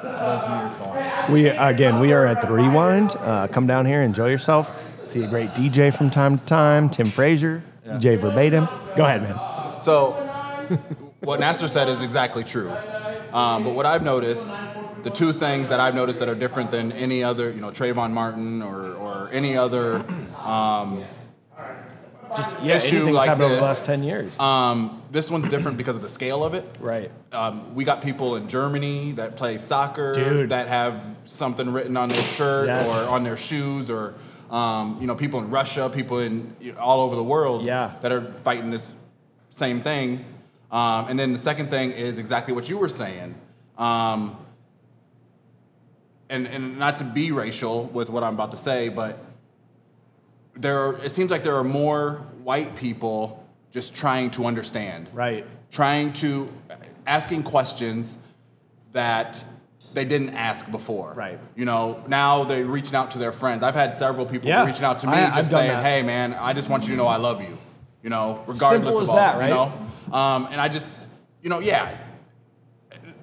Uh, we again, we are at the Rewind. Uh, come down here, enjoy yourself. See a great D J from time to time, Tim Frazier, yeah. D J Verbatim. Go ahead, man. So what Nassar said is exactly true. Um, but what I've noticed, the two things that I've noticed that are different than any other, you know, Trayvon Martin or, or any other um, Just, yeah, issue like happened this. over the last ten years. Um, this one's different because of the scale of it. Right. Um, we got people in Germany that play soccer, Dude. that have something written on their shirt yes. or on their shoes or... Um, you know, people in Russia, people in you know, all over the world yeah. that are fighting this same thing. Um, and then the second thing is exactly what you were saying. Um, and, and not to be racial with what I'm about to say, but there are, it seems like there are more white people just trying to understand. Right. Trying to, asking questions that they didn't ask before. Right. You know, now they're reaching out to their friends. I've had several people yeah. reaching out to me I, just I've saying, hey, man, I just want you to know I love you. You know, regardless Simple of all, that, right? You know? Um, and I just, you know, yeah.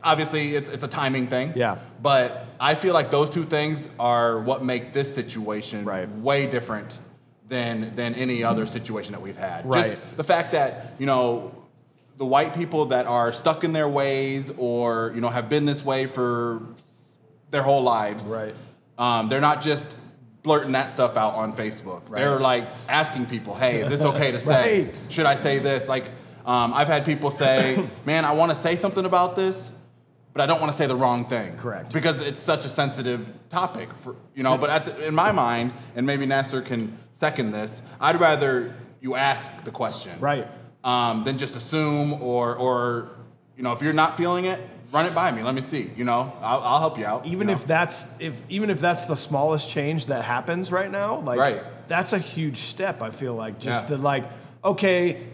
Obviously, it's it's a timing thing. Yeah. But I feel like those two things are what make this situation right. way different than than any other situation that we've had. Right. Just the fact that, you know, the white people that are stuck in their ways or, you know, have been this way for their whole lives. Right. Um, they're not just blurting that stuff out on Facebook. Right. They're like asking people, hey, is this okay to say? Right. Should I say this? Like, um, I've had people say, man, I want to say something about this, but I don't want to say the wrong thing. Correct. Because it's such a sensitive topic, for, you know, but at the, in my mind, and maybe Nassar can second this, I'd rather you ask the question. Right. Um, than just assume or, or, you know, if you're not feeling it, run it by me. Let me see, you know, I'll, I'll help you out. Even you know? if that's, if, even if that's the smallest change that happens right now, like right. that's a huge step. I feel like just yeah. the like, okay,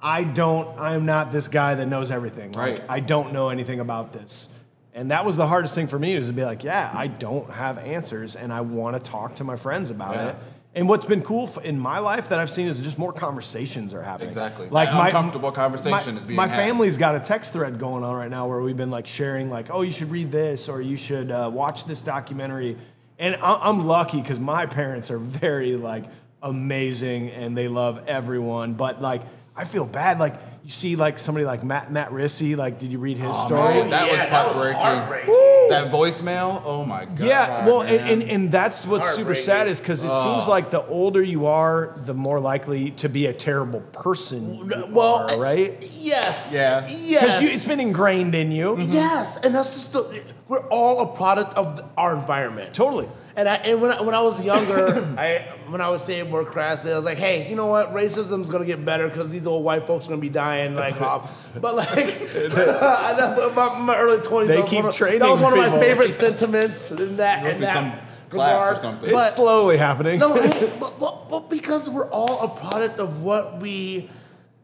I don't, I'm not this guy that knows everything. Like, right. I don't know anything about this. And that was the hardest thing for me was to be like, yeah, I don't have answers and I want to talk to my friends about yeah. it. And what's been cool in my life that I've seen is just more conversations are happening. Exactly. Like my uncomfortable conversation my, is being My had. family's got a text thread going on right now where we've been like sharing like, oh, you should read this or you should uh, watch this documentary. And I- I'm lucky because my parents are very like amazing and they love everyone. But like, I feel bad. Like you see, like somebody like Matt Matt Rissy. Like, did you read his oh, story? Man, that, yeah, was that was heartbreaking. Woo! That voicemail. Oh my god. Yeah. Well, and, and and that's what's super sad is because it oh. seems like the older you are, the more likely to be a terrible person. You well, are, right? I, yes. Yeah. Yes. Because it's been ingrained in you. Mm-hmm. Yes, and that's just the, we're all a product of the, our environment. Totally. And I and when I, when I was younger, I when I was saying more crassly, I was like, "Hey, you know what? Racism's gonna get better because these old white folks are gonna be dying like off." But like, my, my early twenties, they keep of, training. That was one people. of my favorite sentiments. In that must and be that some class or something. But, it's slowly happening. No, hey, but, but, but because we're all a product of what we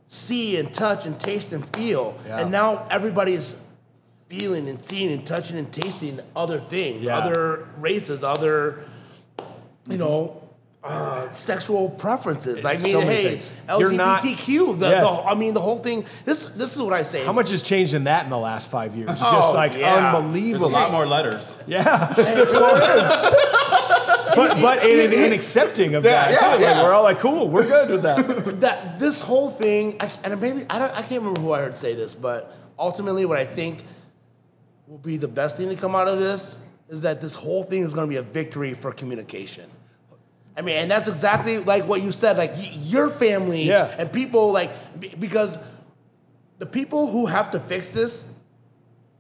see and touch and taste and feel, yeah. and now everybody's feeling and seeing and touching and tasting other things, yeah. other races, other, you know, uh, sexual preferences. It's I mean, so hey, things. L G B T Q. The, yes. the, I mean, the whole thing. This this is what I say. How much has changed in that in the last five years? It's oh, just like yeah. unbelievable. There's a lot more letters. Yeah. but but in, in, in accepting of yeah, that yeah, too. Yeah. Like, we're all like, cool, we're good with that. that this whole thing, I, and maybe I don't. I can't remember who I heard say this, but ultimately, what I think will be the best thing to come out of this is that this whole thing is going to be a victory for communication. I mean, and that's exactly like what you said, like y- your family yeah. and people like, b- because the people who have to fix this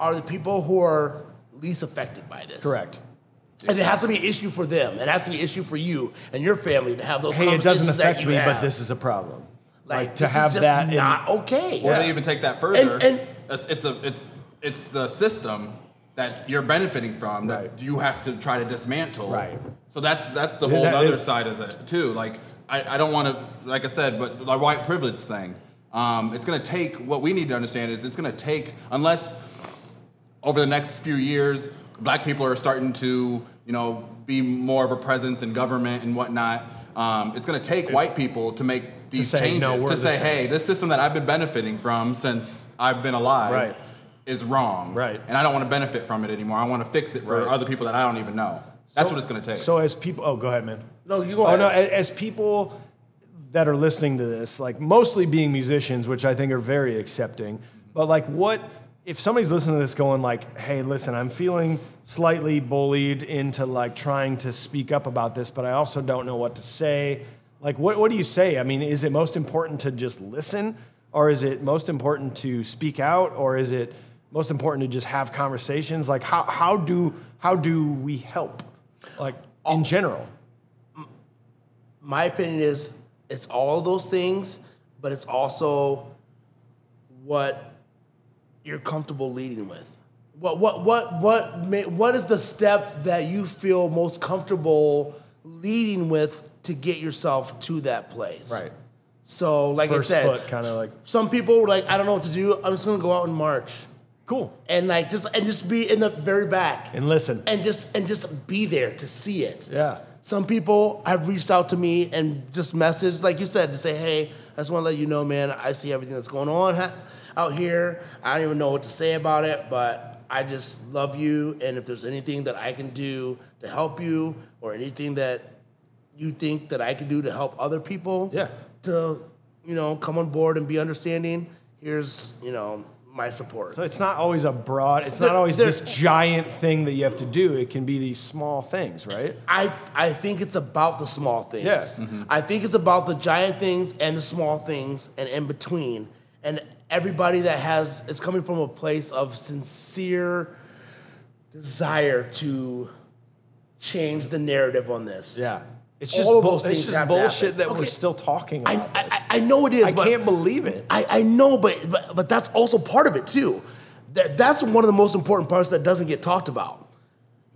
are the people who are least affected by this. Correct. And it has to be an issue for them. It has to be an issue for you and your family to have those hey, conversations. Hey, it doesn't affect me, have. but this is a problem. Like, like to this have is just that not in, okay. Or yeah. to even take that further, and, and it's a, it's, It's the system that you're benefiting from that right. you have to try to dismantle. Right. So that's that's the whole that other is. side of it too. Like I, I don't want to, like I said, but the white privilege thing. Um, it's going to take what we need to understand is it's going to take unless over the next few years black people are starting to you know be more of a presence in government and whatnot. Um, it's going to take white people to make these to changes no, to say, same. hey, this system that I've been benefiting from since I've been alive. Right. is wrong, right? And I don't want to benefit from it anymore. I want to fix it for right. other people that I don't even know. That's so, what it's going to take. So as people, oh, go ahead, man. No, you go ahead. Oh, no, as people that are listening to this, like mostly being musicians, which I think are very accepting, but like what, if somebody's listening to this going like, hey, listen, I'm feeling slightly bullied into like trying to speak up about this, but I also don't know what to say. Like, what, what do you say? I mean, is it most important to just listen or is it most important to speak out or is it most important to just have conversations? Like how how do how do we help? Like in general. My opinion is it's all those things, but it's also what you're comfortable leading with. What what what what may, what is the step that you feel most comfortable leading with to get yourself to that place. Right. So, like First I said, kind of like some people were like, I don't know what to do. I'm just gonna go out and march. Cool. And like just and just be in the very back and listen and just and just be there to see it. Yeah. Some people have reached out to me and just messaged, like you said, to say, hey, I just want to let you know, man, I see everything that's going on out here. I don't even know what to say about it, but I just love you. And if there's anything that I can do to help you, or anything that you think that I can do to help other people, yeah, to, you know, come on board and be understanding, here's, you know, my support. So it's not always a broad, it's there, not always this giant thing that you have to do. It can be these small things, right? I I think it's about the small things. Yeah. Mm-hmm. I think it's about the giant things and the small things and in between. And everybody that has, is coming from a place of sincere desire to change the narrative on this. Yeah. It's just, bu- it's just bullshit that okay. we're still talking about. I, I, I know it is. I but can't believe it. I, I know, but, but but that's also part of it, too. That, that's one of the most important parts that doesn't get talked about.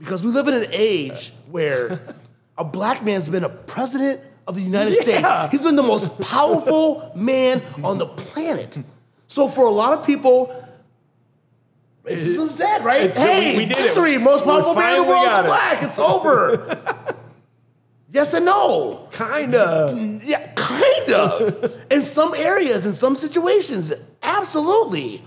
Because we live in an age where a black man's been a president of the United yeah. States. He's been the most powerful man on the planet. So for a lot of people, racism's dead, right? It's, hey, we, we did history, it. most powerful man in the world is black. It. It's over. Yes and no. Kind of. Yeah, kind of. In some areas, in some situations, absolutely.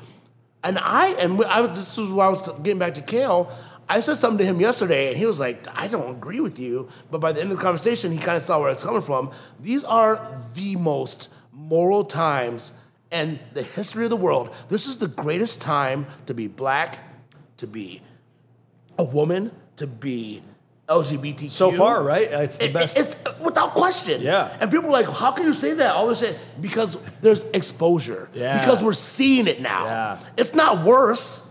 And I, and I was, this was when I was getting back to Kale, I said something to him yesterday, and he was like, I don't agree with you. But by the end of the conversation, he kind of saw where it's coming from. These are the most moral times in the history of the world. This is the greatest time to be black, to be a woman, to be L G B T Q. So far, right? It's the it, best. It's without question. Yeah. And people are like, how can you say that? All this shit. Because there's exposure. Yeah. Because we're seeing it now. Yeah. It's not worse.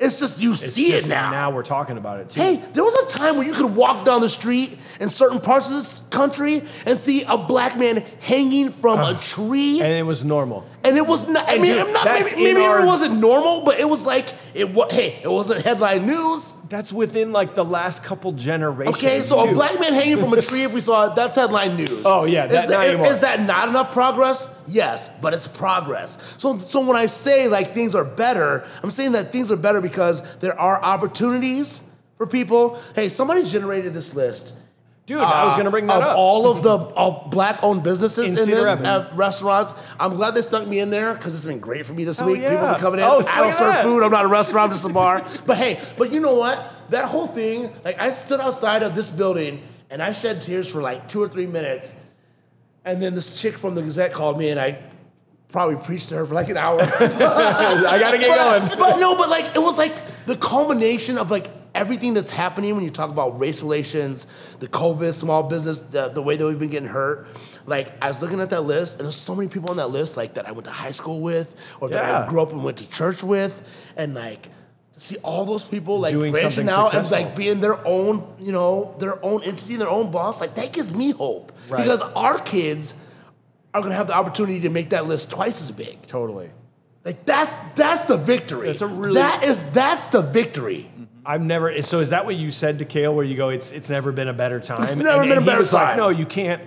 It's just you it's see just it now. Now we're talking about it, too. Hey, there was a time when you could walk down the street in certain parts of this country and see a black man hanging from uh, a tree. And it was normal. And it was not, I mean, dude, I'm not, maybe, maybe our, it wasn't normal, but it was like, it. Was, hey, it wasn't headline news. That's within like the last couple generations. Okay, so too. A black man hanging from a tree, if we saw it, that's headline news. Oh, yeah, that, is, not that, is that not enough progress? Yes, but it's progress. So, so when I say like things are better, I'm saying that things are better because there are opportunities for people. Hey, somebody generated this list. Dude, uh, I was going to bring that of up. Of all of the of black-owned businesses in, in this, uh, restaurants, I'm glad they stuck me in there because it's been great for me this Hell week. Yeah. People have been coming in. Oh, I don't serve food. I'm not a restaurant, I'm just a bar. But hey, but you know what? That whole thing, like I stood outside of this building and I shed tears for like two or three minutes. And then this chick from the Gazette called me, and I probably preached to her for like an hour. I gotta get but, going. But no, but like it was like the culmination of like everything that's happening when you talk about race relations, the COVID, small business, the, the way that we've been getting hurt. Like I was looking at that list, and there's so many people on that list like that I went to high school with, or yeah. that I grew up and went to church with, and like to see all those people like doing branching out successful. And like being their own, you know, their own entity, their own boss. Like that gives me hope. Right. Because our kids are going to have the opportunity to make that list twice as big. Totally. Like that's that's the victory. That's a really that is that's the victory. I've never. So is that what you said to Cale? Where you go, it's it's never been a better time. It's never and, been and a better time. Like, no, you can't.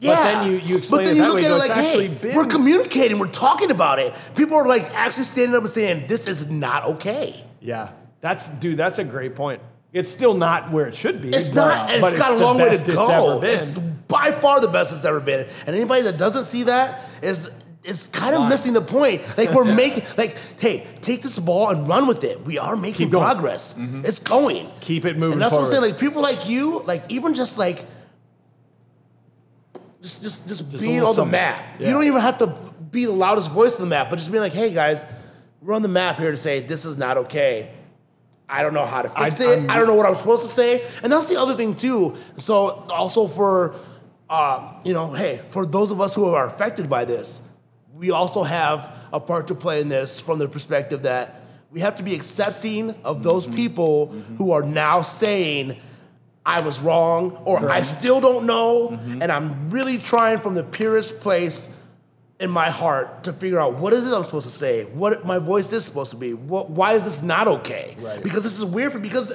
Yeah. But then you you explain but then it that you look way. At it like, hey, been... we're communicating. We're talking about it. People are like actually standing up and saying, this is not okay. Yeah, that's dude. That's a great point. It's still not where it should be. It's but, not. It's but got it's a long way to go. It's, it's by far the best it's ever been. And anybody that doesn't see that is is kind of missing the point. Like we're yeah. making. Like hey, take this ball and run with it. We are making progress. Mm-hmm. It's going. Keep it moving. And that's forward. What I'm saying. Like people like you. Like even just like just just just, just being on something. The map. Yeah. You don't even have to be the loudest voice on the map, but just being like, hey guys, we're on the map here to say this is not okay. I don't know how to fix I, it. I'm, I don't know what I'm supposed to say. And that's the other thing, too. So also for, uh, you know, hey, for those of us who are affected by this, we also have a part to play in this from the perspective that we have to be accepting of those mm-hmm. people mm-hmm. who are now saying, I was wrong, or right. I still don't know, mm-hmm. and I'm really trying from the purest place in my heart to figure out what is it I'm supposed to say, what my voice is supposed to be, what, why is this not okay? Right. Because this is weird, for, because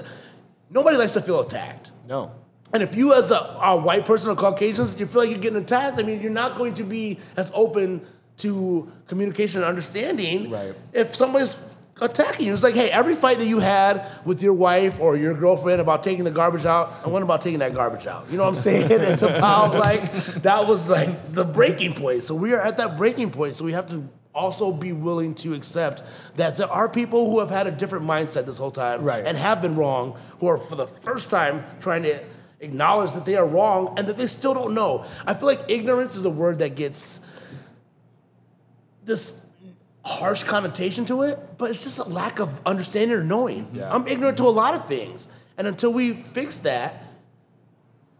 nobody likes to feel attacked. No. And if you as a, a white person or Caucasians, you feel like you're getting attacked, I mean, you're not going to be as open to communication and understanding right. if somebody's attacking you. It's like, hey, every fight that you had with your wife or your girlfriend about taking the garbage out, I wonder about taking that garbage out. You know what I'm saying? It's about like, that was like the breaking point. So we are at that breaking point. So we have to also be willing to accept that there are people who have had a different mindset this whole time right. and have been wrong, who are for the first time trying to acknowledge that they are wrong and that they still don't know. I feel like ignorance is a word that gets this harsh connotation to it, but it's just a lack of understanding or knowing. Yeah. I'm ignorant to a lot of things. And until we fix that,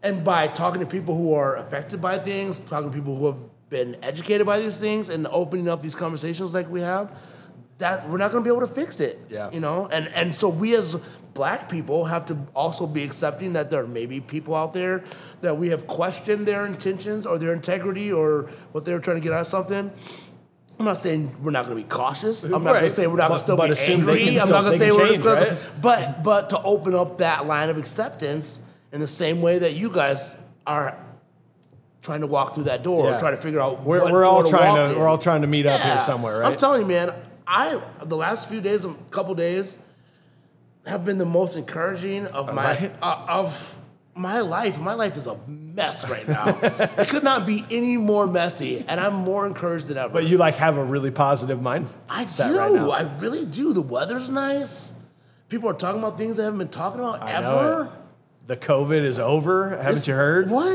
and by talking to people who are affected by things, talking to people who have been educated by these things and opening up these conversations like we have, that we're not going to be able to fix it, yeah. you know? And and so we as Black people have to also be accepting that there may be people out there that we have questioned their intentions or their integrity or what they were trying to get out of something. I'm not saying we're not going to be cautious. I'm not right. going to say we're not going to still but be angry. Still, I'm not going to say we're change, right? But But to open up that line of acceptance in the same way that you guys are trying to walk through that door yeah. or trying to figure out we're, what we're all trying to, to we're all trying to meet yeah. up here somewhere, right? I'm telling you, man, I the last few days, a couple days, have been the most encouraging of all my right. uh, of my life. My life is a mess right now. It could not be any more messy, and I'm more encouraged than ever. But you like have a really positive mindset. I do. Right now. I really do. The weather's nice. People are talking about things they haven't been talking about I ever. The COVID is over. Haven't it's, you heard? What?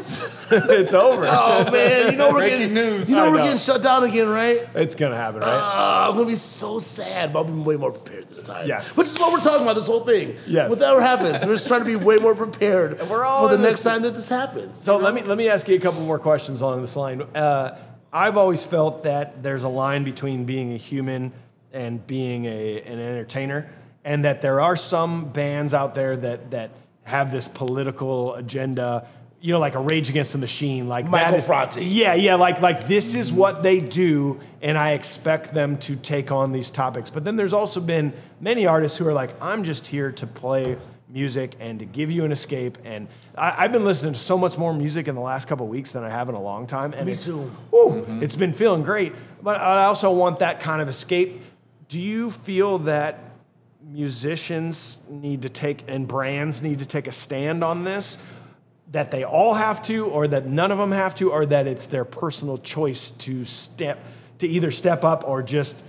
It's over. Oh, man. You know we're Breaking getting, news. You know I we're know. getting shut down again, right? It's going to happen, right? Uh, I'm going to be so sad, but I'll be way more prepared this time. Yes. Which is what we're talking about, this whole thing. Yes. Whatever happens, we're just trying to be way more prepared and we're all for the next time that this happens. So you know? let me let me ask you a couple more questions along this line. Uh, I've always felt that there's a line between being a human and being a an entertainer, and that there are some bands out there that that have this political agenda, you know, like a Rage Against the Machine, like Michael Franti. Yeah, yeah, like like this is what they do, and I expect them to take on these topics. But then there's also been many artists who are like, I'm just here to play music and to give you an escape. And I, I've been listening to so much more music in the last couple of weeks than I have in a long time. And Me it's, too. Whew, mm-hmm. It's been feeling great. But I also want that kind of escape. Do you feel that musicians need to take, and brands need to take a stand on this, that they all have to, or that none of them have to, or that it's their personal choice to step, to either step up or just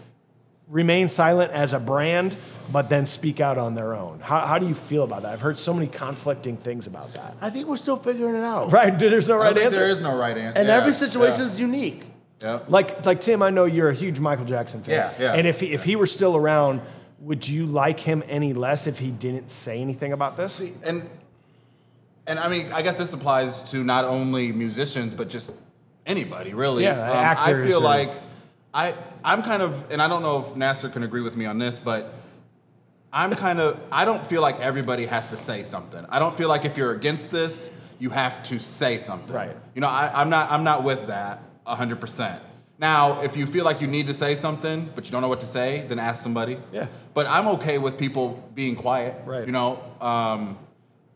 remain silent as a brand, but then speak out on their own? How, how do you feel about that? I've heard so many conflicting things about that. I think we're still figuring it out. Right, there's no right answer. There is no right answer. And yeah, every situation yeah. is unique. Yeah. Like, like Tim, I know you're a huge Michael Jackson fan. Yeah, yeah. And if he, if he were still around, would you like him any less if he didn't say anything about this? See, and and I mean, I guess this applies to not only musicians, but just anybody, really. Yeah, um, actors. I feel or... like I, I'm kind of, and I don't know if Nassar can agree with me on this, but I'm kind of, I don't feel like everybody has to say something. I don't feel like if you're against this, you have to say something. Right. You know, I, I'm not, I'm not with that one hundred percent. Now, if you feel like you need to say something, but you don't know what to say, then ask somebody. Yeah. But I'm okay with people being quiet. Right. You know, um,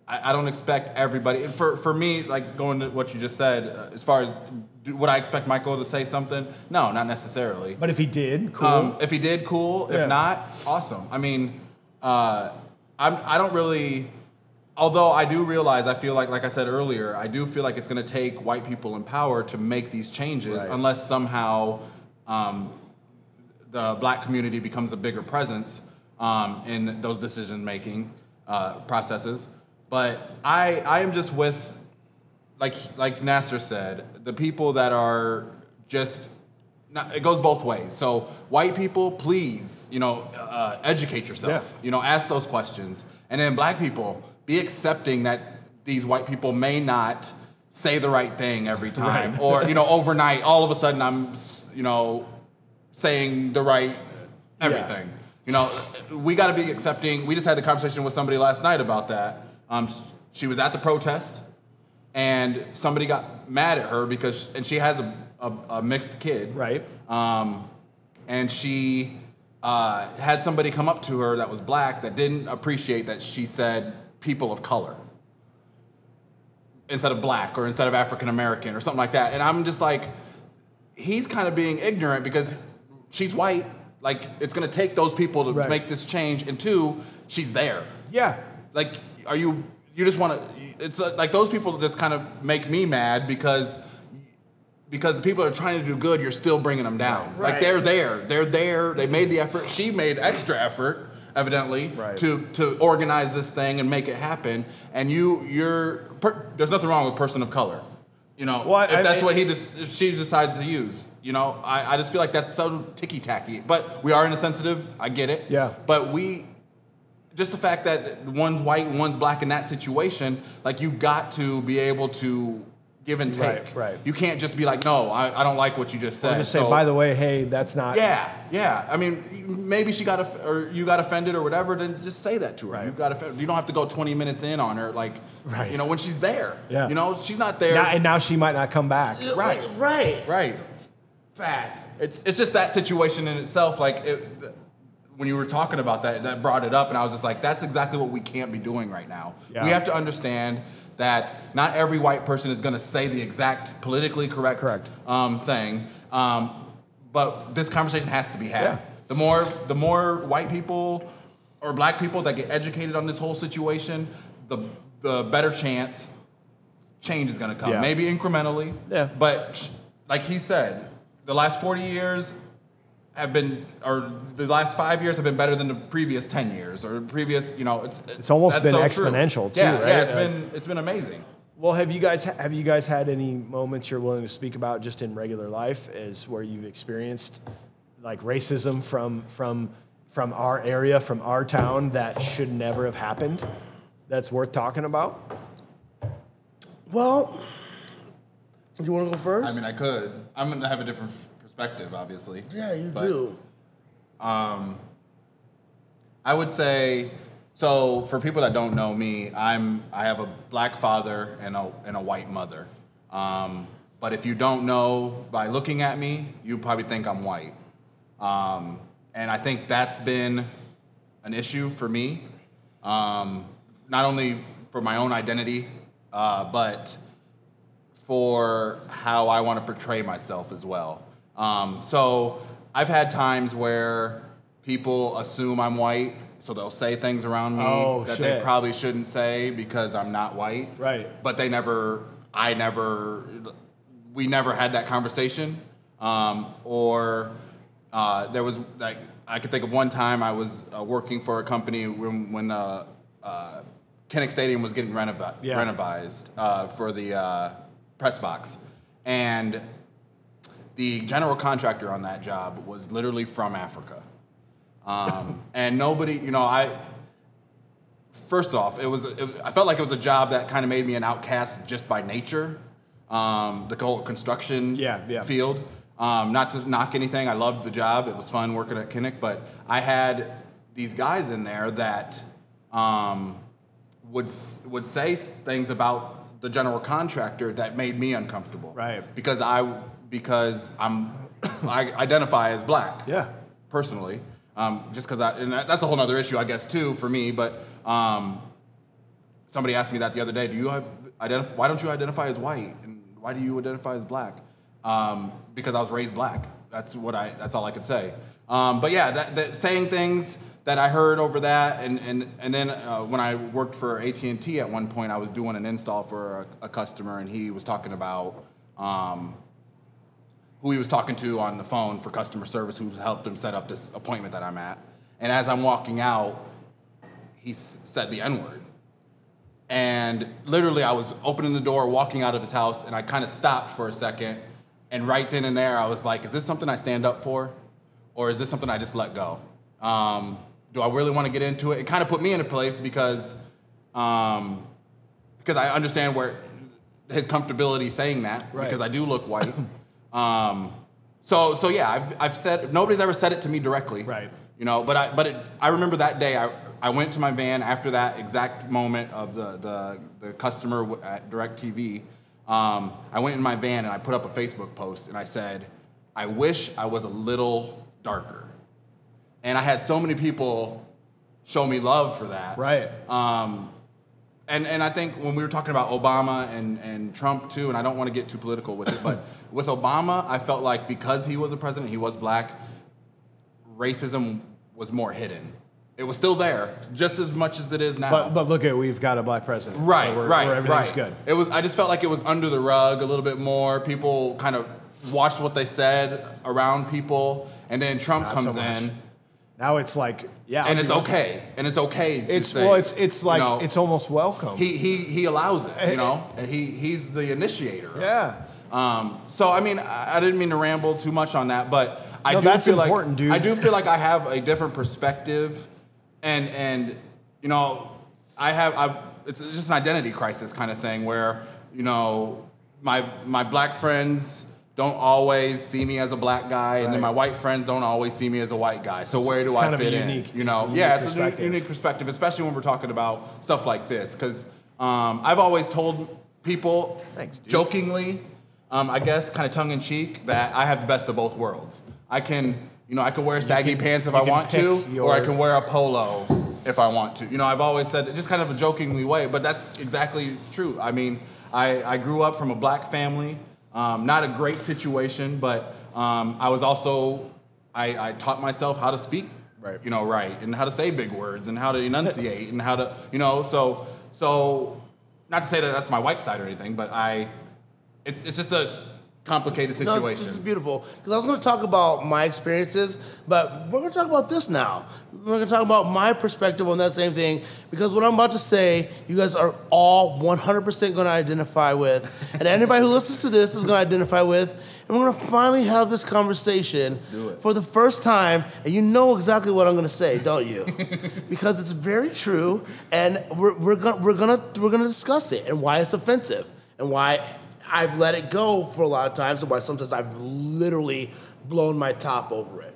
I, I don't expect everybody. For for me, like going to what you just said, uh, as far as do, would I expect Michael to say something? No, not necessarily. But if he did, cool. Um, if he did, cool. Yeah. If not, awesome. I mean, uh, I'm, I don't really. Although I do realize, I feel like, like I said earlier, I do feel like it's going to take white people in power to make these changes, right. unless somehow um, the Black community becomes a bigger presence um, in those decision-making uh, processes. But I, I am just with, like, like Nassar said, the people that are just. Now, it goes both ways. So white people, please, you know, uh, educate yourself. Yeah. You know, ask those questions, and then Black people. Be accepting that these white people may not say the right thing every time, right. or you know, overnight, all of a sudden, I'm you know, saying the right everything. Yeah. You know, we got to be accepting. We just had a conversation with somebody last night about that. Um, she was at the protest, and somebody got mad at her because, and she has a a, a mixed kid, right? Um, and she uh, had somebody come up to her that was Black that didn't appreciate that she said people of color. instead of black or instead of African American or something like that. And I'm just like, he's kind of being ignorant because she's white. Like, it's going to take those people to right. make this change. And two, she's there. Yeah. Like, are you, you just want to, it's like those people just kind of make me mad because because the people that are trying to do good, you're still bringing them down. Right. Like, they're there. They're there. They made the effort. She made extra effort, evidently, right. to, to organize this thing and make it happen. And you, you're, per, there's nothing wrong with person of color. You know, well, I, if that's I mean, what he just, if she decides to use. You know, I, I just feel like that's so ticky-tacky. But we are insensitive. I get it. Yeah. But we, just the fact that one's white and one's black in that situation, like, you got to be able to give and take. Right, right. You can't just be like, no, I, I don't like what you just said. Or just say, so, by the way, hey, that's not. Yeah, yeah. I mean, maybe she got, aff- or you got offended or whatever, then just say that to her. Right. You got offended. You don't have to go twenty minutes in on her, like, right. you know, when she's there. Yeah. You know, she's not there. Now, and now she might not come back. Right, right, right. Fact. It's it's just that situation in itself, like, it, when you were talking about that, that brought it up, and I was just like, that's exactly what we can't be doing right now. Yeah. We have to understand that not every white person is going to say the exact politically correct, correct. Um, thing, um, but this conversation has to be had. Yeah. The more the more white people or black people that get educated on this whole situation, the the better chance change is going to come. Yeah. Maybe incrementally, yeah. but like he said, the last forty years have been, or the last five years have been better than the previous ten years or previous, you know, it's it's almost been so exponential true. Too, yeah, right? Yeah, it's uh, been it's been amazing. Well, have you guys have you guys had any moments you're willing to speak about just in regular life as where you've experienced like racism from from from our area, from our town that should never have happened? That's worth talking about. Well, you want to go first? I mean, I could. I'm going to have a different perspective, obviously. Yeah, you but, do. Um, I would say, so for people that don't know me, I'm I have a black father and a and a white mother. Um, but if you don't know by looking at me, you probably think I'm white. Um, and I think that's been an issue for me, um, not only for my own identity, uh, but for how I want to portray myself as well. Um, so I've had times where people assume I'm white, so they'll say things around me oh, that shit. They probably shouldn't say because I'm not white. Right. But they never, I never, we never had that conversation. Um, or uh, there was, like, I could think of one time I was uh, working for a company when, when uh, uh, Kinnick Stadium was getting renov- yeah. renovized uh, for the... Uh, press box, and the general contractor on that job was literally from Africa, um, and nobody, you know, I. First off, it was it, I felt like it was a job that kind of made me an outcast just by nature, um, the whole construction yeah, yeah. field. Um, not to knock anything, I loved the job. It was fun working at Kinnick, but I had these guys in there that um, would would say things about the general contractor that made me uncomfortable. Right. Because I because I'm I identify as black. Yeah. Personally, um, just because I and that's a whole other issue, I guess, too, for me. But um, somebody asked me that the other day. Do you have identify? Why don't you identify as white? And why do you identify as black? Um, because I was raised black. That's what I. That's all I could say. Um, but yeah, that, that saying things that I heard over that, and and and then uh, when I worked for A T and T at one point, I was doing an install for a, a customer, and he was talking about um, who he was talking to on the phone for customer service, who helped him set up this appointment that I'm at. And as I'm walking out, he s- said the N-word, and literally I was opening the door, walking out of his house, and I kind of stopped for a second, and right then and there I was like, is this something I stand up for, or is this something I just let go? Um, Do I really want to get into it? It kind of put me in a place because, um, because I understand where his comfortability saying that right. because I do look white. um, so so yeah, I've, I've said nobody's ever said it to me directly, right? You know, but I but it, I remember that day I I went to my van after that exact moment of the the, the customer at DirecTV. Um, I went in my van and I put up a Facebook post and I said, I wish I was a little darker. And I had so many people show me love for that. Right. Um, And and I think when we were talking about Obama and, and Trump too, and I don't want to get too political with it, but with Obama, I felt like because he was a president, he was black, racism was more hidden. It was still there, just as much as it is now. But, but look at, we've got a black president. Right, so we're, right, we're, everything's right. good. It was, I just felt like it was under the rug a little bit more. People kind of watched what they said around people, and then Trump Not comes so in. Now it's like, yeah, and it's okay, and it's okay. To it's say, well, it's it's like you know, it's almost welcome. He he he allows it, you know, and he he's the initiator. Yeah. Um. So I mean, I didn't mean to ramble too much on that, but I no, do that's feel important, like dude. I do feel like I have a different perspective, and and you know, I have I it's just an identity crisis kind of thing where you know my my black friends don't always see me as a black guy, right. and then my white friends don't always see me as a white guy. So where do it's I kind fit of a unique, in? You know, it's yeah, it's a unique perspective, especially when we're talking about stuff like this. Because um, I've always told people, Thanks, jokingly, um, I guess, kind of tongue in cheek, that I have the best of both worlds. I can, you know, I can wear saggy can, pants if I want to, your... or I can wear a polo if I want to. You know, I've always said it just kind of a jokingly way, but that's exactly true. I mean, I, I grew up from a black family. Um, not a great situation, but um, I was also, I, I taught myself how to speak, right. you know, right, and how to say big words, and how to enunciate, and how to, you know, so, so, not to say that that's my white side or anything, but I, it's it's just a complicated situation. No, this is beautiful, because I was going to talk about my experiences, but we're going to talk about this now. We're going to talk about my perspective on that same thing, because what I'm about to say, you guys are all one hundred percent going to identify with, and anybody who listens to this is going to identify with, and we're going to finally have this conversation for the first time, and you know exactly what I'm going to say, don't you? Because it's very true, and we're we're going we're going to we're going to discuss it, and why it's offensive, and why I've let it go for a lot of times, and why sometimes I've literally blown my top over it.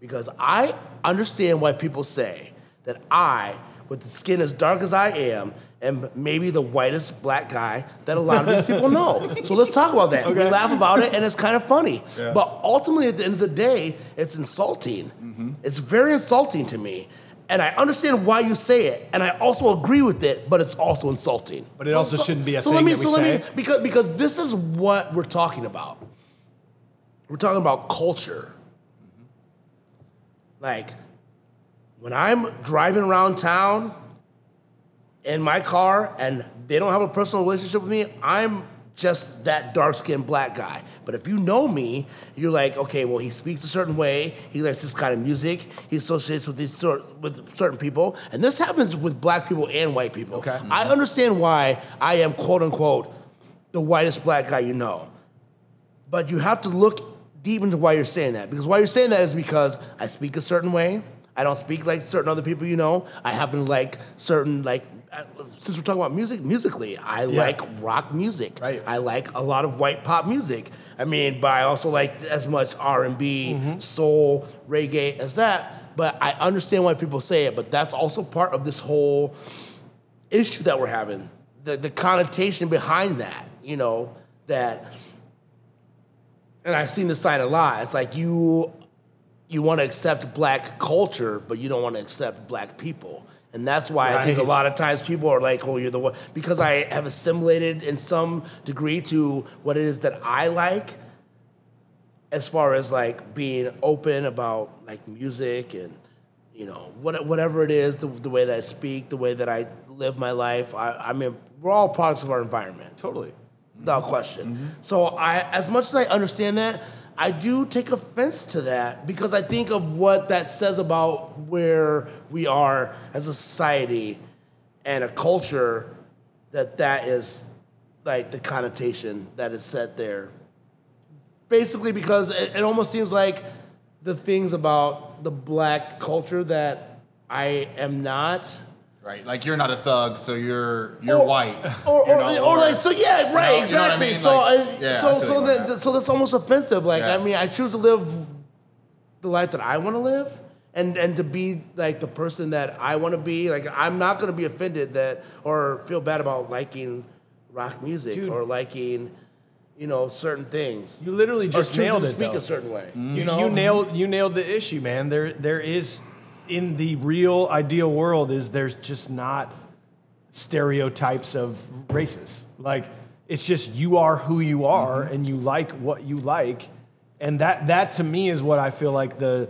Because I understand why people say that I, with the skin as dark as I am, am maybe the whitest black guy that a lot of these people know. So let's talk about that. Okay. We laugh about it, and it's kind of funny. Yeah. But ultimately, at the end of the day, it's insulting. Mm-hmm. It's very insulting to me. And I understand why you say it, and I also agree with it, but it's also insulting. But it also so, shouldn't be a so thing let me, that we so say. Let me, because, because this is what we're talking about. We're talking about culture. Mm-hmm. Like, when I'm driving around town in my car and they don't have a personal relationship with me, I'm just that dark-skinned black guy. But if you know me, you're like, okay, well, he speaks a certain way, he likes this kind of music, he associates with these sort with certain people, and this happens with black people and white people. Okay. Mm-hmm. I understand why I am, quote-unquote, the whitest black guy you know. But you have to look deep into why you're saying that, because why you're saying that is because I speak a certain way, I don't speak like certain other people you know, I happen to like certain, like, since we're talking about music, musically, I yeah. like rock music. Right. I like a lot of white pop music. I mean, but I also like as much R and B, mm-hmm. soul, reggae as that. But I understand why people say it, but that's also part of this whole issue that we're having. The, the connotation behind that, you know, that, and I've seen this sign a lot. It's like you, you want to accept black culture, but you don't want to accept black people. And that's why right. I think a lot of times people are like, oh, you're the one. Because I have assimilated in some degree to what it is that I like as far as, like, being open about, like, music and, you know, what, whatever it is, the, the way that I speak, the way that I live my life. I, I mean, we're all products of our environment. Totally. Without question. Mm-hmm. So I, as much as I understand that, I do take offense to that because I think of what that says about where we are as a society and a culture, that that is like the connotation that is set there. Basically because it, it almost seems like the things about the black culture that I am not... Right, like you're not a thug, so you're you're or, white. Or or, or, or like so yeah, right, you know, exactly. You know what I mean? Like, so I, yeah, so so that, that so that's almost offensive. Like yeah. I mean, I choose to live the life that I want to live, and and to be like the person that I want to be. Like I'm not going to be offended that or feel bad about liking rock music Dude. or liking. You know, certain things. You literally just nailed it. Or choosing to speak though. a certain way. Mm-hmm. You know, you nailed you nailed the issue, man. There there is. In the real ideal world is there's just not stereotypes of races. Like, it's just you are who you are, mm-hmm. and you like what you like. And that, that to me is what I feel like the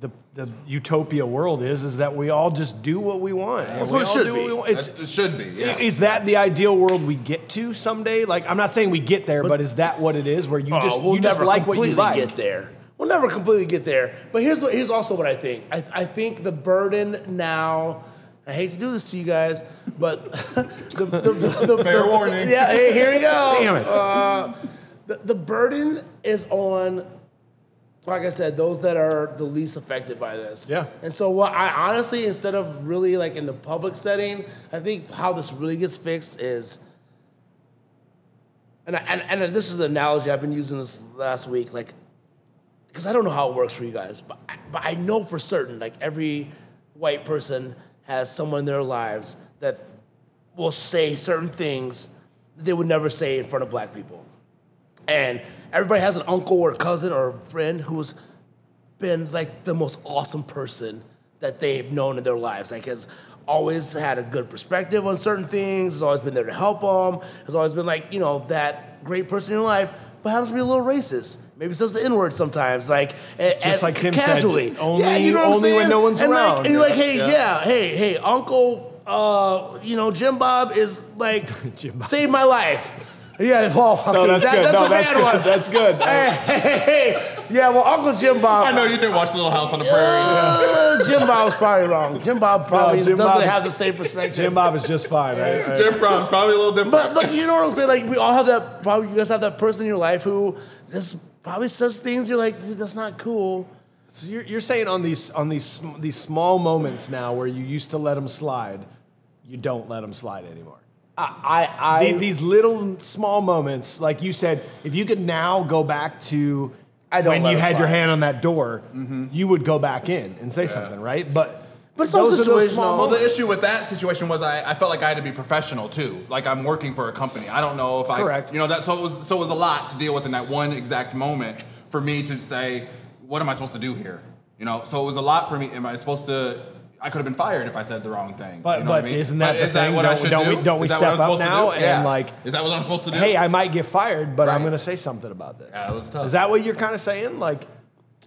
the the utopia world is, is that we all just do what we want. That's what it should be. It should be, yeah. Is that the ideal world we get to someday? Like, I'm not saying we get there, but, but is that what it is, where you oh, just we'll you never just like what you like? Get there. We'll never completely get there. But here's what, here's also what I think. I, I think the burden now, I hate to do this to you guys, but the, the, the, the fair the, warning. Yeah, hey, here we go. Damn it. Uh, the, the burden is on, like I said, those that are the least affected by this. Yeah. And so what I honestly, instead of really like in the public setting, I think how this really gets fixed is, and I, and, and this is an analogy I've been using this last week, like, because I don't know how it works for you guys, but I, but I know for certain, like every white person has someone in their lives that will say certain things that they would never say in front of black people. And everybody has an uncle or a cousin or a friend who's been like the most awesome person that they've known in their lives. Like has always had a good perspective on certain things, has always been there to help them, has always been like, you know, that great person in your life, but happens to be a little racist. Maybe says the N-word sometimes, like just like Tim casually. Said, only, yeah, you know what only I'm when no one's and around. Like, and you're yeah. like, hey, yeah. yeah, hey, hey, Uncle, uh, you know, Jim Bob is like Jim Bob. Saved my life. Yeah, well, okay, no, that's that, good. That's no, a that's bad good. One. That's good. Hey, hey, hey, yeah, well, Uncle Jim Bob. I know you didn't watch Little House on the Prairie. Uh, yeah. Jim Bob's probably wrong. Jim Bob probably no, Jim doesn't Bob have is, the same perspective. Jim Bob is just fine. Right? Jim Bob's probably a little different. But, but you know what I'm saying? Like, we all have that. Probably you guys have that person in your life who just. Probably says things you're like, dude, that's not cool. So you're you're saying on these on these these small moments now where you used to let them slide, you don't let them slide anymore. I I, I the, these little small moments, like you said, if you could now go back to I don't when you had slide. Your hand on that door, mm-hmm. you would go back in and say yeah. something, right? But. But those are those small well, the issue with that situation was I, I felt like I had to be professional too. Like I'm working for a company. I don't know if I, Correct. you know, that so it was so it was a lot to deal with in that one exact moment for me to say, what am I supposed to do here? You know, so it was a lot for me. Am I supposed to? I could have been fired if I said the wrong thing. But you know but what I mean? Isn't that but the is thing? That what don't, I should don't do? We, don't we is step that what I'm up now and yeah. like? Is that what I'm supposed to do? Hey, I might get fired, but right. I'm going to say something about this. Yeah, it was tough. Is that what you're kind of saying? Like.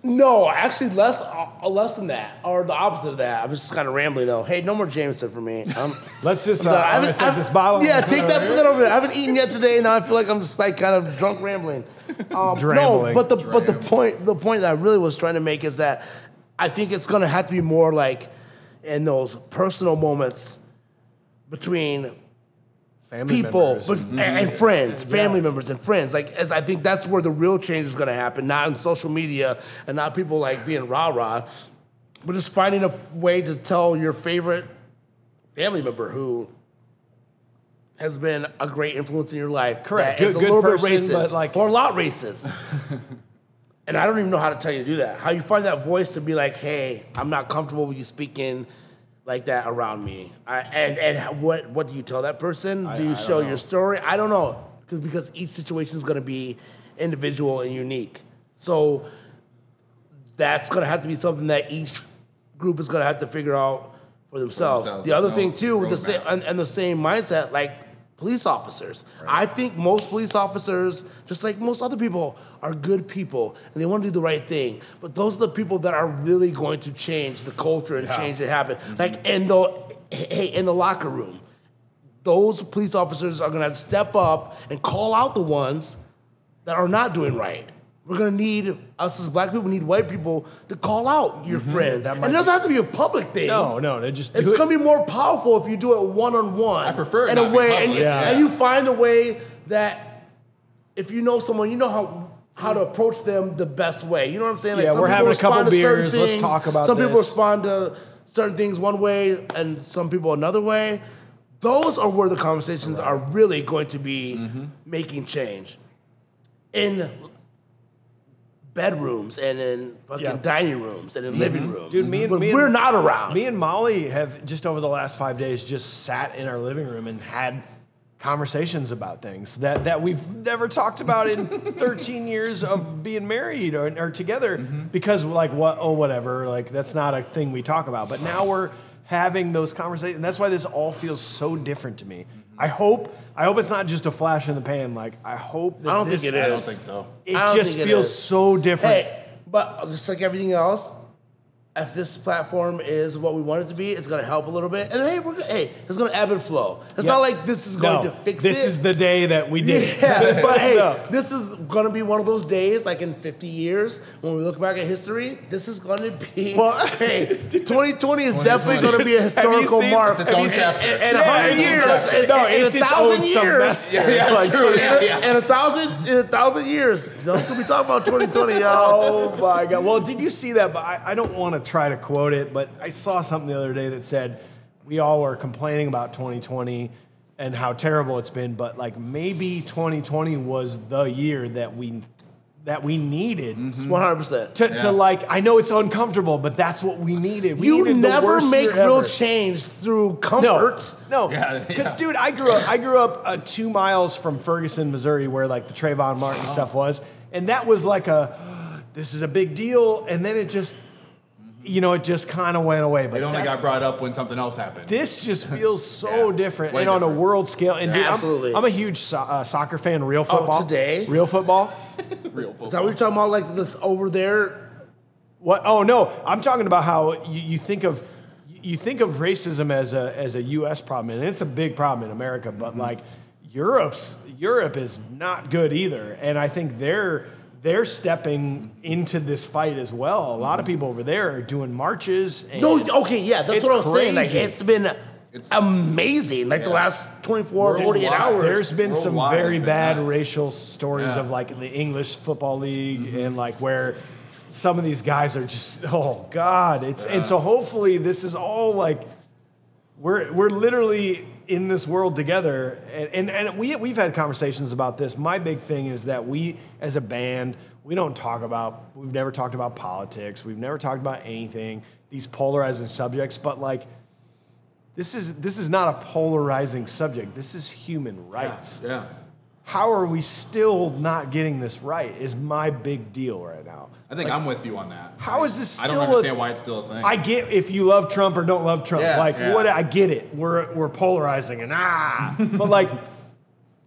No, actually less uh, less than that, or the opposite of that. I was just kind of rambling, though. Hey, no more Jameson for me. I'm, Let's just uh, I'm I'm, take I'm, this bottle. Yeah, take that, put that over there. I haven't eaten yet today, and now I feel like I'm just like kind of drunk rambling. Um, no, but the Drambling. but the point the point that I really was trying to make is that I think it's going to have to be more like in those personal moments between family people but, and, and friends, family yeah. members and friends. Like, as I think that's where the real change is going to happen, not in social media and not people like being rah-rah, but just finding a way to tell your favorite family member who has been a great influence in your life. Correct. Good, it's a good little person, bit racist, but like, or a lot racist. And I don't even know how to tell you to do that. How you find that voice to be like, hey, I'm not comfortable with you speaking like that around me, I, and and what what do you tell that person? I, do you I show your story? I don't know, because because each situation is going to be individual and unique. So that's going to have to be something that each group is going to have to figure out for themselves. For themselves. The other no, thing too, with the same and, and the same mindset, like police officers. Right. I think most police officers, just like most other people, are good people and they want to do the right thing. But those are the people that are really going to change the culture and yeah. change it happen. Mm-hmm. Like in the hey, in the locker room, those police officers are going to step up and call out the ones that are not doing right. We're going to need, us as black people, we need white people to call out your mm-hmm. friends. And it doesn't be. have to be a public thing. No, no. They just do it's it. going to be more powerful if you do it one-on-one. I prefer it in not a way, be and, you, yeah. and you find a way that if you know someone, you know how how to approach them the best way. You know what I'm saying? Like yeah, some we're having a couple beers. Things, let's talk about some this. Some people respond to certain things one way and some people another way. Those are where the conversations right. are really going to be mm-hmm. making change. In bedrooms and in fucking yeah. dining rooms and in mm-hmm. living rooms. Dude, me and, me we're and, not around. Me and Molly have just over the last five days just sat in our living room and had conversations about things that, that we've never talked about in thirteen years of being married or, or together mm-hmm. because we're like, what? Oh, whatever. Like, that's not a thing we talk about. But now we're having those conversations. And that's why this all feels so different to me. I hope I hope it's not just a flash in the pan. Like, I hope that I don't this, think it is. I don't think so. It just it feels is. so different. Hey, but just like everything else, if this platform is what we want it to be, it's going to help a little bit. And hey, we're, hey it's going to ebb and flow. It's yep. not like this is going no, to fix this it. This is the day that we did. Yeah, but hey, no. this is going to be one of those days, like in fifty years, when we look back at history, this is going to be, well, hey, twenty twenty is definitely going to be a historical seen, mark. It's its own chapter. And a hundred years. No, it's its own semester. And a thousand, in a thousand years, they'll still be talking about twenty twenty, y'all. Oh my God. Well, did you see that? But I, I don't want to try to quote it, but I saw something the other day that said we all were complaining about twenty twenty and how terrible it's been, but like maybe twenty twenty was the year that we that we needed one hundred percent to, yeah. to like, I know it's uncomfortable, but that's what we needed. We you needed never make real ever. change through comfort. No, no. Yeah, yeah. Cause dude, I grew up, I grew up uh, two miles from Ferguson, Missouri, where like the Trayvon Martin wow. stuff was. And that was like a, this is a big deal. And then it just, you know, it just kind of went away. But it only got brought up when something else happened. This just feels so yeah, different, and different. on a world scale. And yeah, dude, absolutely, I'm, I'm a huge so- uh, soccer fan. Real football oh, today. Real football. Real football. Is that what you're talking about? Like this over there? What? Oh no, I'm talking about how you, you think of you think of racism as a as a U S problem, and it's a big problem in America. But mm-hmm. like Europe's Europe is not good either, and I think they're. They're stepping into this fight as well. A lot of people over there are doing marches. And no, okay, yeah, that's what I'm crazy. saying. Like, it's been it's, amazing. Like yeah. the last twenty-four, forty-eight hours. There's been World some very bad nuts. racial stories yeah. of like the English Football League mm-hmm. and like where some of these guys are just oh god. It's yeah. and so hopefully this is all like we're we're literally in this world together, and, and, and we, we've had conversations about this. My big thing is that we, as a band, we don't talk about, we've never talked about politics, we've never talked about anything, these polarizing subjects, but like, this is this is not a polarizing subject, this is human rights. Yeah. yeah. How are we still not getting this right is my big deal right now. I think like, I'm with you on that. How is this still I don't understand a, why it's still a thing. I get if you love Trump or don't love Trump. Yeah, like, yeah. what? I get it. We're we're polarizing and ah. But, like,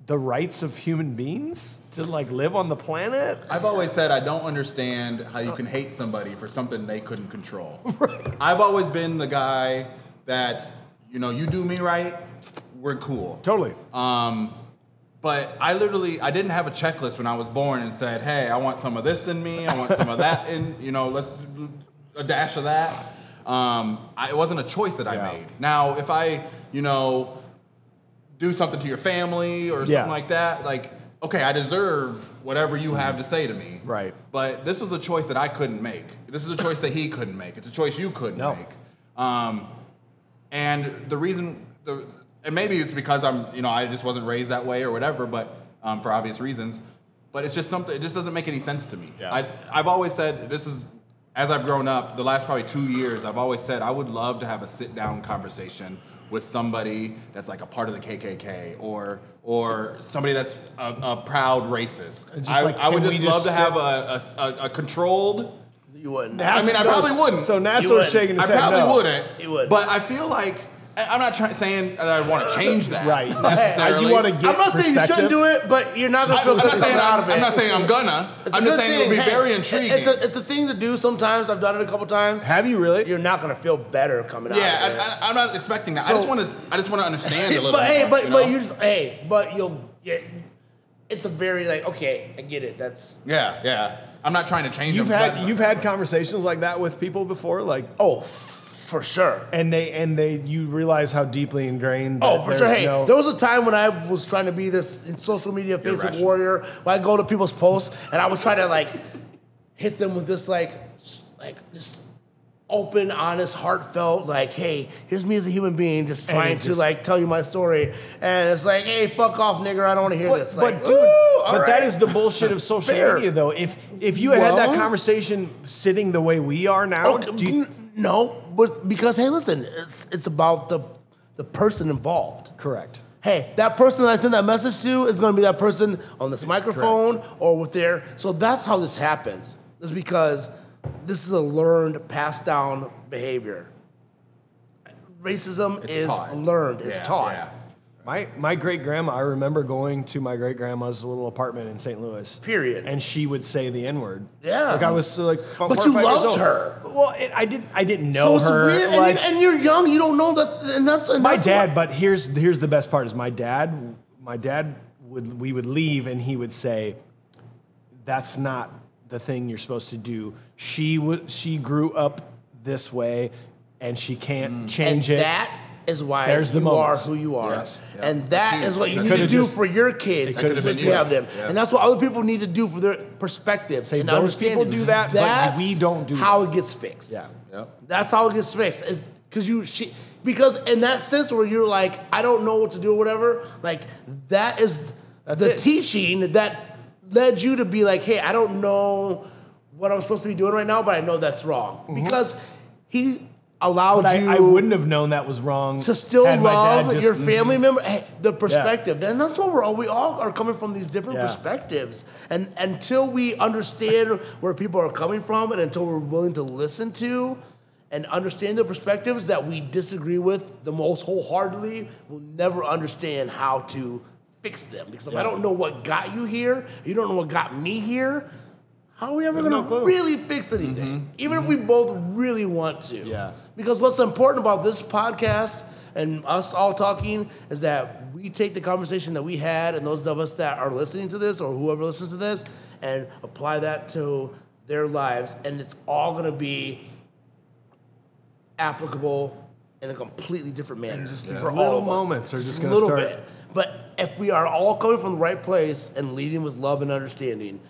the rights of human beings to, like, live on the planet? I've always said I don't understand how you can hate somebody for something they couldn't control. Right. I've always been the guy that, you know, you do me right, we're cool. Totally. Um... But I literally, I didn't have a checklist when I was born and said, hey, I want some of this in me. I want some of that in, you know, let's do a dash of that. Um, I, it wasn't a choice that I yeah. made. Now, if I, you know, do something to your family or something yeah. like that, like, okay, I deserve whatever you have to say to me. Right. But this was a choice that I couldn't make. This is a choice that he couldn't make. It's a choice you couldn't no. make. Um, and the reason... the. And maybe it's because I'm, you know, I just wasn't raised that way or whatever, but um, for obvious reasons. But it's just something, it just doesn't make any sense to me. Yeah. I, I've always said, this is, as I've grown up, the last probably two years, I've always said I would love to have a sit-down conversation with somebody that's like a part of the K K K or or somebody that's a, a proud racist. Just I, like, I would just love just to have a, a, a controlled... You wouldn't. Nassar, I mean, I probably wouldn't. So Nassar's shaking his head I probably no. wouldn't. You wouldn't. But I feel like... I'm not trying, saying that I want to change that. Right. Necessarily. You want to get I'm not saying you shouldn't do it, but you're not going to feel good out of it. I'm not saying I'm gonna. It's I'm just saying thing. it would be hey, very intriguing. It's a, it's a thing to do sometimes. I've done it a couple times. Have you really? You're not going to feel better coming yeah, out of I, it. Yeah, I'm not expecting that. So, I just want to I just want to understand a little but, bit. Hey, more, but, you know? but you just, hey, but you'll get, it's a very like, okay, I get it. That's. Yeah, yeah. I'm not trying to change it. You've them, had, you've had conversations like that with people before? Like, oh, for sure. And they and they you realize how deeply ingrained. Oh, for sure. Hey, no... there was a time when I was trying to be this social media Facebook Irrational. warrior, when I go to people's posts and I would try to like hit them with this like like just open, honest, heartfelt, like, hey, here's me as a human being just trying just, to like tell you my story. And it's like, hey, fuck off, nigger, I don't want to hear but, this. Like, but dude, but right. that is the bullshit of social Fair. media though. If if you well, had that conversation sitting the way we are now, okay, do you No, but because hey, listen, it's it's about the the person involved. Correct. Hey, that person that I send that message to is going to be that person on this microphone Correct. or with their. So that's how this happens. It's because this is a learned, passed down behavior. racism it's is taught. learned, yeah, it's taught. Yeah. My my great-grandma, I remember going to my great-grandma's little apartment in Saint Louis. Period. And she would say the N-word. Yeah. Like, I was so like... But you loved her. Well, it, I didn't I didn't know so her. So it's weird. Like, and, you, and you're young. You don't know that. And that's... And my that's dad, what, but here's here's the best part is my dad, my dad, would we would leave and he would say, that's not the thing you're supposed to do. She w- She grew up this way and she can't mm. change and it. that... is why There's you the are who you are. Yes, yeah. And that is what you need to do just, for your kids. Could have been you. Have them. Yeah. And that's what other people need to do for their perspectives. Say, and those people do that, but we don't do how that. How it gets fixed. Yeah. yeah. That's how it gets fixed. Is because you she, because in that sense where you're like, I don't know what to do or whatever, like that is that's the it. teaching that led you to be like, hey, I don't know what I'm supposed to be doing right now, but I know that's wrong. Mm-hmm. Because he allowed you I, I wouldn't have known that was wrong. To still love just, your family mm-hmm. member, hey, the perspective. Yeah. And that's what we're all, we all are coming from these different yeah. perspectives. And until we understand where people are coming from and until we're willing to listen to and understand the perspectives that we disagree with the most wholeheartedly, we'll never understand how to fix them. Because if yeah. I don't know what got you here, you don't know what got me here, how are we ever going to really fix anything? Mm-hmm. Even mm-hmm. if we both really want to. Yeah. Because what's important about this podcast and us all talking is that we take the conversation that we had and those of us that are listening to this or whoever listens to this and apply that to their lives. And it's all going to be applicable in a completely different manner. And just yeah. for little all of moments us. are just going to start. Bit. But if we are all coming from the right place and leading with love and understanding,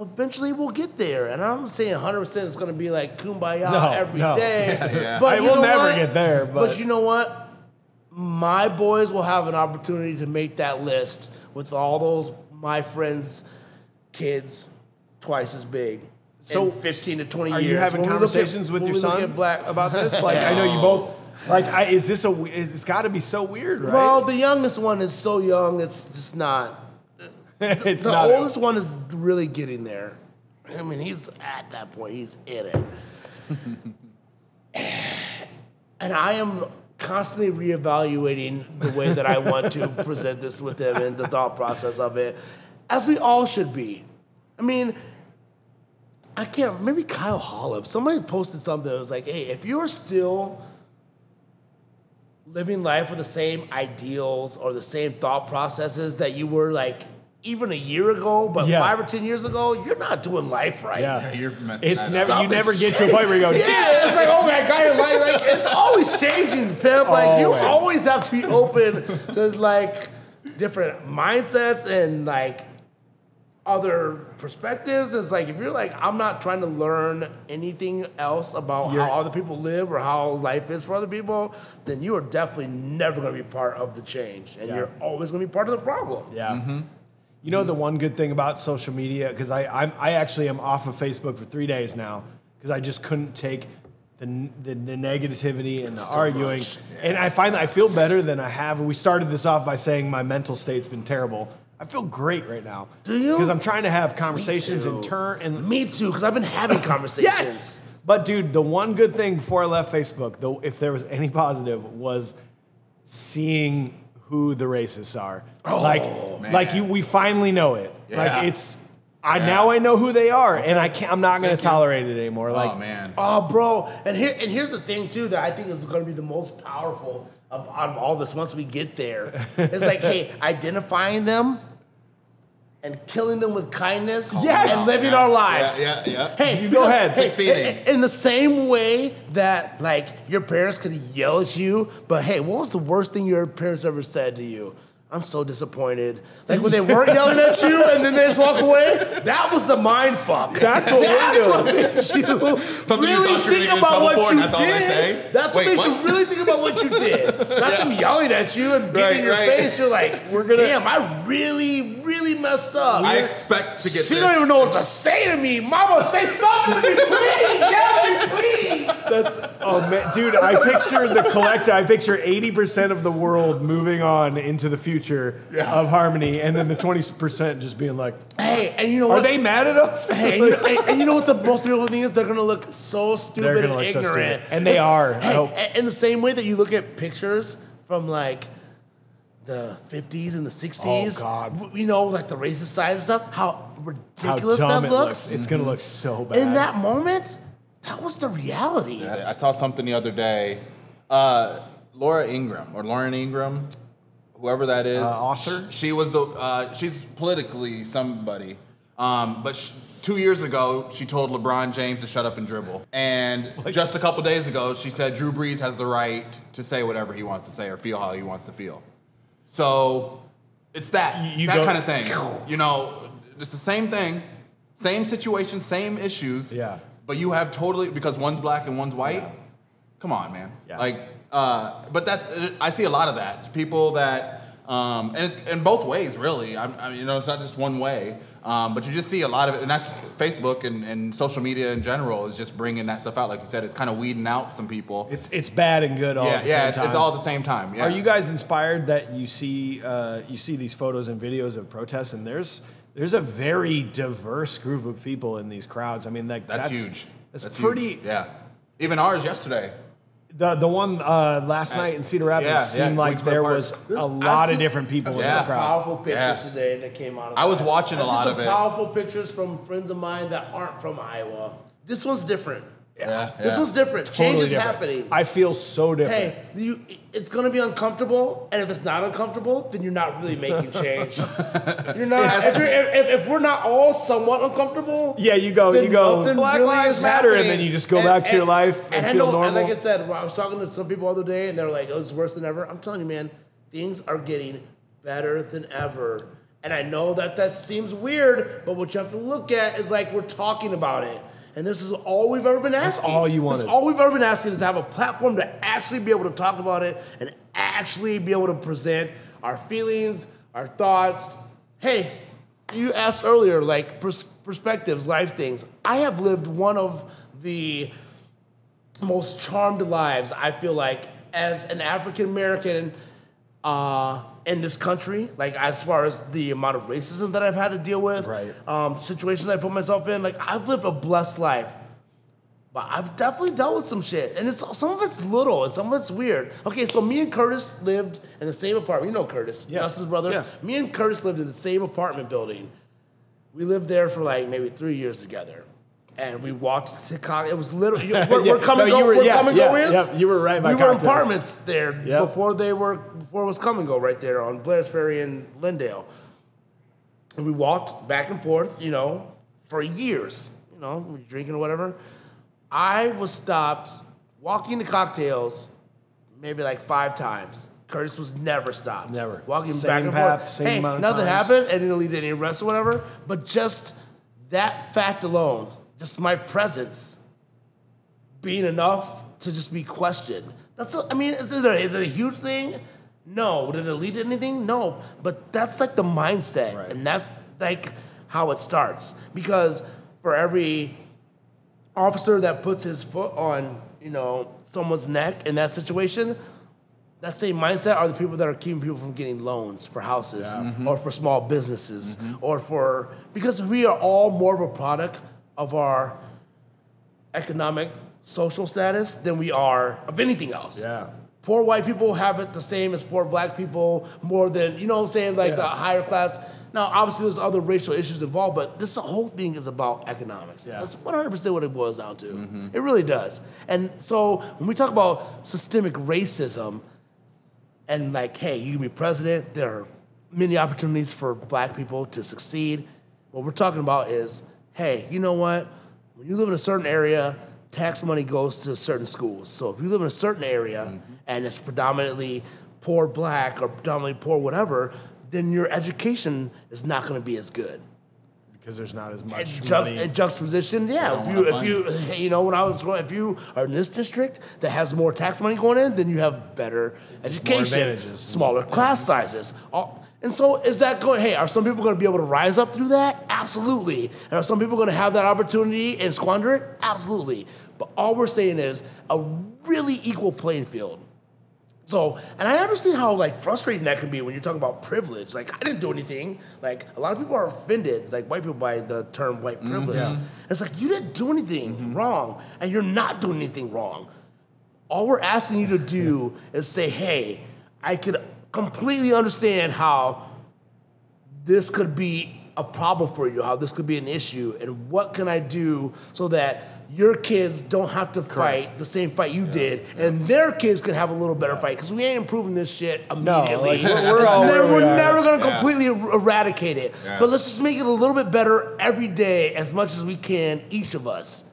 eventually we'll get there. And I'm saying one hundred percent it's going to be like kumbaya no, every no. day. Yeah, yeah. But I will never what? get there. But. but you know what? My boys will have an opportunity to make that list with all those my friends' kids twice as big. So in fifteen to twenty are years. Are you having when conversations at, with your son black about this? Like, no. I know you both. Like, I, is this a. It's got to be so weird, right? Well, the youngest one is so young, it's just not. It's the not oldest out. one is really getting there. I mean, he's at that point. He's in it. And I am constantly reevaluating the way that I want to present this with him and the thought process of it, as we all should be. I mean, I can't. Maybe Kyle Hollip. Somebody posted something that was like, hey, if you're still living life with the same ideals or the same thought processes that you were like, even a year ago, but yeah. five or ten years ago, you're not doing life right. Yeah, you're messing it's up. Never, you never get to a point where you go, yeah, it's like, oh my God, like, like, it's always changing, pimp. Like, always. You always have to be open to, like, different mindsets and, like, other perspectives. It's like, if you're like, I'm not trying to learn anything else about you're, how other people live or how life is for other people, then you are definitely never going to be part of the change. And yeah. you're always going to be part of the problem. Yeah. Mm-hmm. You know, the one good thing about social media, because I I'm, I actually am off of Facebook for three days now because I just couldn't take the the, the negativity and the so arguing. Yeah. And I find that I feel better than I have. We started this off by saying my mental state's been terrible. I feel great right now. Do you? Because I'm trying to have conversations and turn and me too, because I've been having conversations. Yes. But dude, the one good thing before I left Facebook, though, if there was any positive, was seeing who the racists are. Oh, like, man. like you, we finally know it. Yeah. Like it's, I yeah. now I know who they are, and I can't. I'm not going to tolerate it anymore. Like, oh man, oh bro. And here, and here's the thing too that I think is going to be the most powerful of, of all this. Once we get there, it's like, hey, identifying them and killing them with kindness, yes, and living yeah. our lives. Yeah, yeah, yeah. Hey, you go ahead. Hey, hey, in the same way that like your parents could yell at you, but hey, what was the worst thing your parents ever said to you? I'm so disappointed. Like when they weren't yelling at you and then they just walk away, that was the mind fuck. That's what we do. That's what made you Something really you think about what for, you that's did. That's Wait, what makes you really think about what you did. Not yeah. them yelling at you and beating right, your right. face. You're like, We're gonna, damn, I really, really messed up. I expect to get she this. She don't even know what to say to me. Mama, say something to me, please. Yell at me, please. That's oh man, dude. I picture the collective. I picture eighty percent of the world moving on into the future yeah. of harmony, and then the twenty percent just being like, "Hey, and you know, are what? They mad at us?" Hey, and, you, and you know what the most beautiful thing is? They're gonna look so stupid and ignorant, so stupid. And they it's, are. Hey, I hope. In the same way that you look at pictures from like the fifties and the sixties, oh, God. You know, like the racist side and stuff. How ridiculous how dumb that it looks. looks. It's mm-hmm. gonna look so bad in that moment. That was the reality. I saw something the other day. Uh, Laura Ingraham or Lauren Ingraham, whoever that is, uh, author. She was the. Uh, she's politically somebody, um, but she, two years ago she told LeBron James to shut up and dribble, and like, just a couple days ago she said Drew Brees has the right to say whatever he wants to say or feel how he wants to feel. So it's that you that go, kind of thing. You know, it's the same thing, same situation, same issues. Yeah. But you have totally, because one's black and one's white, yeah. come on, man. Yeah. Like, uh, but that's, I see a lot of that. People that, um, and it's in both ways, really. I'm, I mean, you know, it's not just one way, um, but you just see a lot of it. And that's Facebook and, and social media in general is just bringing that stuff out. Like you said, it's kind of weeding out some people. It's it's bad and good all yeah, at the yeah, same time. Yeah, it's all at the same time. Yeah. Are you guys inspired that you see uh, you see these photos and videos of protests, and there's, There's a very diverse group of people in these crowds. I mean, that, that's, that's huge. That's, that's pretty. Huge. Yeah. Even ours yesterday. The the one uh, last night in Cedar Rapids yeah, seemed yeah. like there was a lot of different people in yeah. the crowd. Powerful pictures yeah. today that came out. Of I was Iowa. watching a lot of it. Powerful pictures from friends of mine that aren't from Iowa. This one's different. Yeah. yeah. This yeah. one's different. Totally Change is different. happening. I feel so different. Hey, you, it's going to be uncomfortable, and if it's not uncomfortable, then you're not really making change. You're not. If, you're, if, if we're not all somewhat uncomfortable, yeah, you go, you go. Black really lives matter, happening. And then you just go and, back to and, your life and, and, and feel know, normal. And like I said, I was talking to some people the other day, and they're like, "Oh, it's worse than ever." I'm telling you, man, things are getting better than ever. And I know that that seems weird, but what you have to look at is like we're talking about it. And this is all we've ever been asking. That's all you wanted. That's all we've ever been asking is to have a platform to actually be able to talk about it and actually be able to present our feelings, our thoughts. Hey, you asked earlier, like, pers- perspectives, life things. I have lived one of the most charmed lives, I feel like, as an African-American uh, in this country, like, as far as the amount of racism that I've had to deal with, right. um, situations I put myself in, like, I've lived a blessed life. But I've definitely dealt with some shit. And it's some of it's little, and some of it's weird. Okay, so me and Curtis lived in the same apartment. You know Curtis, yeah. Justin's brother. Yeah. Me and Curtis lived in the same apartment building. We lived there for, like, maybe three years together. And we walked to Cocktails. It was literally, we're, yeah. we're coming no, go, were, we're yeah, come and yeah, go is. Yeah, you were right by We Cocktails. Were in apartments there yep. before they were, before it was come and go right there on Blair's Ferry and Lindale. And we walked back and forth, you know, for years, you know, we were drinking or whatever. I was stopped walking to Cocktails maybe like five times. Curtis was never stopped. Never. Walking same back and path, forth. Same hey, amount of nothing times. Happened. And didn't lead any arrests or whatever. But just that fact alone, just my presence being enough to just be questioned. That's a, I mean, is it, a, is it a huge thing? No. Did it lead to anything? No. But that's like the mindset. Right. And that's like how it starts. Because for every officer that puts his foot on, you know, someone's neck in that situation, that same mindset are the people that are keeping people from getting loans for houses yeah. mm-hmm. or for small businesses mm-hmm. or for, because we are all more of a product of our economic, social status than we are of anything else. Yeah. Poor white people have it the same as poor black people, more than, you know what I'm saying, like yeah. the higher class. Now, obviously, there's other racial issues involved, but this whole thing is about economics. Yeah. That's one hundred percent what it boils down to. Mm-hmm. It really does. And so when we talk about systemic racism and like, hey, you can be president, there are many opportunities for black people to succeed. What we're talking about is, hey, you know what? When you live in a certain area, tax money goes to certain schools. So if you live in a certain area mm-hmm. and it's predominantly poor black or predominantly poor whatever, then your education is not going to be as good. Because there's not as much and money. Ju- and juxtaposition, yeah. If you, if you, hey, you know, when I was growing, if you are in this district that has more tax money going in, then you have better education, more advantages, smaller mm-hmm. class sizes. All, And so is that going, hey, are some people going to be able to rise up through that? Absolutely. And are some people going to have that opportunity and squander it? Absolutely. But all we're saying is a really equal playing field. So, and I understand how, like, frustrating that can be when you're talking about privilege. Like, I didn't do anything. Like, a lot of people are offended, like, white people, by the term white privilege. Mm, yeah. It's like, you didn't do anything mm-hmm. wrong, and you're not doing anything wrong. All we're asking you to do is say, hey, I could completely understand how this could be a problem for you, how this could be an issue, and what can I do so that your kids don't have to fight Correct. the same fight you yeah, did, yeah. and their kids can have a little better yeah. fight, because we ain't improving this shit immediately. No, like, we're we're, all never, we we're never going to yeah. completely eradicate it, yeah. but let's just make it a little bit better every day as much as we can, each of us.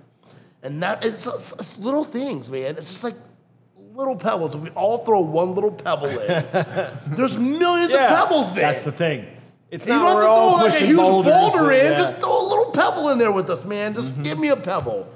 And that it's, it's little things, man. It's just like little pebbles. If we all throw one little pebble in, there's millions yeah. of pebbles there. That's the thing. It's not, you don't we're have to all throw like a huge boulder in. Yeah. Just throw a little pebble in there with us, man. Just mm-hmm. give me a pebble.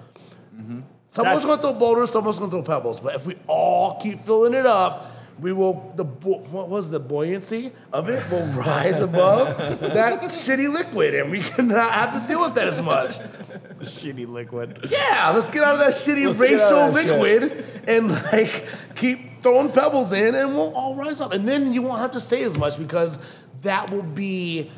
Mm-hmm. Someone's going to throw boulders, someone's going to throw pebbles. But if we all keep filling it up, we will, the what was the buoyancy of it will rise above that shitty liquid, and we cannot have to deal with that as much. The shitty liquid. Yeah, let's get out of that shitty let's racial that liquid shit. And like keep throwing pebbles in, and we'll all rise up. And then you won't have to say as much, because that will be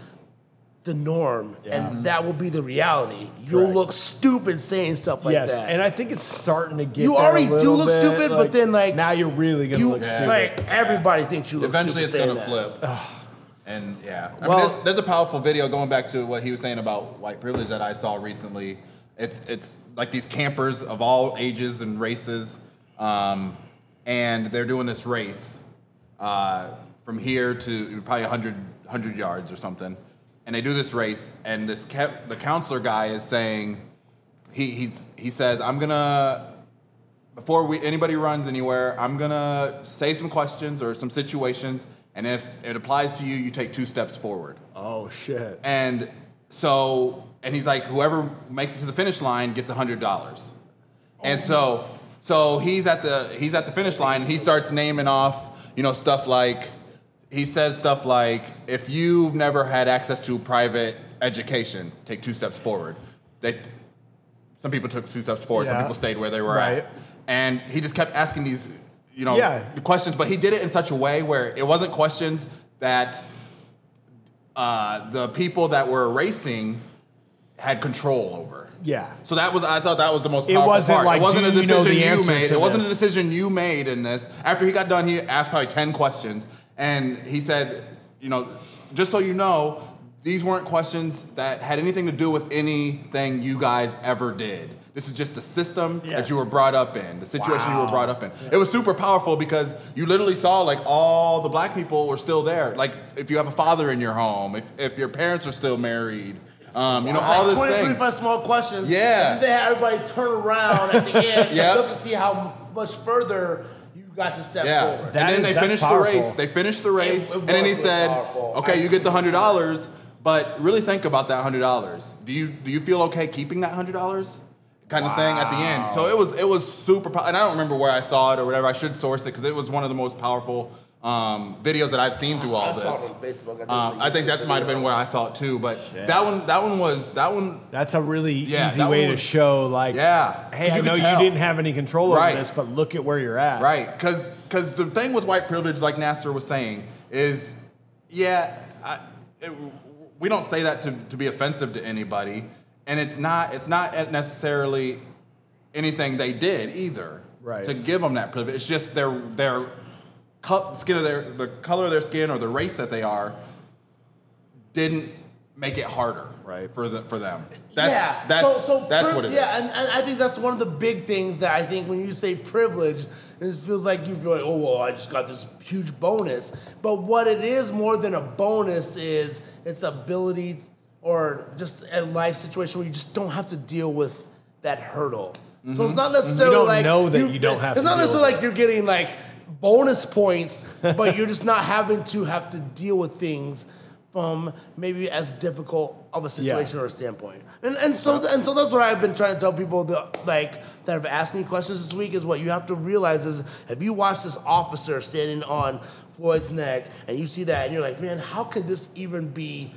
the norm, yeah. and that will be the reality. You'll Correct. look stupid saying stuff like yes. that. Yes, and I think it's starting to get. You already there a do look bit, stupid, like, but then like now you're really gonna you, look yeah, stupid. Like everybody yeah. thinks you look Eventually stupid. Eventually, it's gonna that. flip. And yeah, I well, mean, there's, there's a powerful video going back to what he was saying about white privilege that I saw recently. It's it's like these campers of all ages and races, um, and they're doing this race uh, from here to probably one hundred yards or something. And they do this race, and this kept, the counselor guy is saying, he he's, he says, I'm gonna, before we anybody runs anywhere, I'm gonna say some questions or some situations, and if it applies to you, you take two steps forward. Oh shit! And so, and he's like, whoever makes it to the finish line gets a hundred dollars. Oh, and so, so he's at the he's at the finish line, and he starts naming off, you know, stuff like. He says stuff like, if you've never had access to private education, take two steps forward. They, some people took two steps forward, yeah. some people stayed where they were right. at. And he just kept asking these, you know, yeah. questions, but he did it in such a way where it wasn't questions that uh, the people that were racing had control over. Yeah. So that was, I thought that was the most powerful it wasn't part. Like, it wasn't a decision you, know the you made. It this. wasn't a decision you made in this. After he got done, he asked probably ten questions. And he said, you know, just so you know, these weren't questions that had anything to do with anything you guys ever did. This is just the system yes. that you were brought up in, the situation wow. you were brought up in. Yeah. It was super powerful because you literally saw, like, all the black people were still there. Like, if you have a father in your home, if, if your parents are still married. Um, you know, all like this twenty, twenty-five small questions. Yeah. And they had everybody turn around at the end yep. and look and see how much further got to step yeah. forward. That and then is, they finished powerful. the race. They finished the race. It, it and then he said, powerful. okay, you get the one hundred dollars, but really think about that one hundred dollars. Do you do you feel okay keeping that one hundred dollars kind wow. of thing at the end? So it was it was super powerful. And I don't remember where I saw it or whatever. I should source it because it was one of the most powerful um, videos that I've seen through all I this. Saw it on Facebook. I, um, I think that might have been where I saw it too. But Shit. that one that one was... that one. That's a really yeah, easy way was, to show like, yeah, hey, I know you didn't have any control over right. this, but look at where you're at. Right, because because the thing with white privilege, like Nassar was saying, is, yeah, I, it, we don't say that to, to be offensive to anybody. And it's not it's not necessarily anything they did either right. to give them that privilege. It's just their their... skin of their, the color of their skin or the race that they are didn't make it harder right. for the for them. That's, yeah. That's, so, so that's pri- what it yeah, is. Yeah, and, and I think that's one of the big things that I think when you say privilege, it feels like you feel like, oh, well, I just got this huge bonus. But what it is more than a bonus is its ability or just a life situation where you just don't have to deal with that hurdle. Mm-hmm. So it's not necessarily you don't like... know that you, you don't have it's to It's not necessarily like you're getting like... bonus points, but you're just not having to have to deal with things from maybe as difficult of a situation yeah. or a standpoint. And and so th- and so that's what I've been trying to tell people that like that have asked me questions this week is what you have to realize is if you watch this officer standing on Floyd's neck and you see that and you're like, man, how could this even be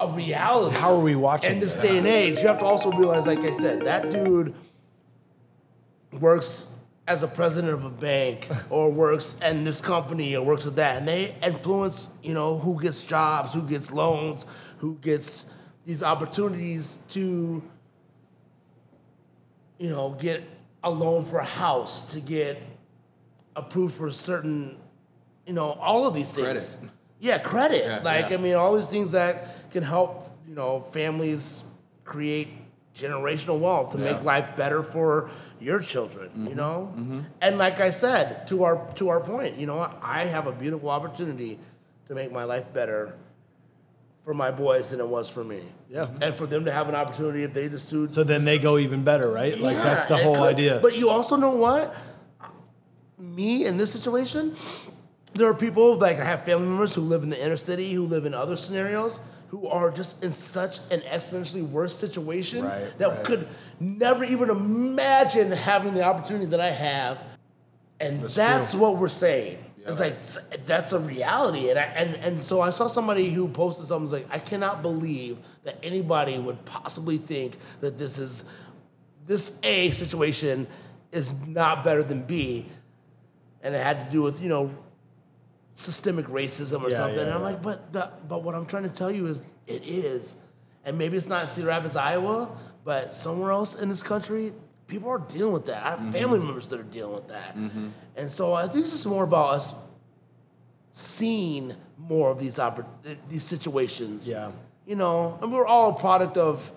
a reality? How are we watching in this day and age? You have to also realize, like I said, that dude works as a president of a bank or works in this company or works at that. And they influence, you know, who gets jobs, who gets loans, who gets these opportunities to, you know, get a loan for a house, to get approved for certain, you know, all of these things. Credit. Yeah, credit. Yeah, like, yeah. I mean, all these things that can help, you know, families create generational wealth to yeah. make life better for your children, mm-hmm. you know? Mm-hmm. And like I said, to our to our point, you know, I have a beautiful opportunity to make my life better for my boys than it was for me. Yeah. And for them to have an opportunity if they just sued. So then they go even better, right? Yeah, like that's the whole could, idea. But you also know what? Me in this situation, there are people, like I have family members who live in the inner city, who live in other scenarios, who are just in such an exponentially worse situation right, that right. could never even imagine having the opportunity that I have. And that's, that's what we're saying. Yeah. It's like, that's a reality. And, I, and and so I saw somebody who posted something like, I cannot believe that anybody would possibly think that this is, this A situation is not better than B. And it had to do with, you know, systemic racism or yeah, something. Yeah, and I'm yeah. like, but the, but what I'm trying to tell you is it is. And maybe it's not in Cedar Rapids, Iowa, but somewhere else in this country, people are dealing with that. I have mm-hmm. family members that are dealing with that. Mm-hmm. And so I think it's just more about us seeing more of these oppor- these situations. Yeah. You know, and we're all a product of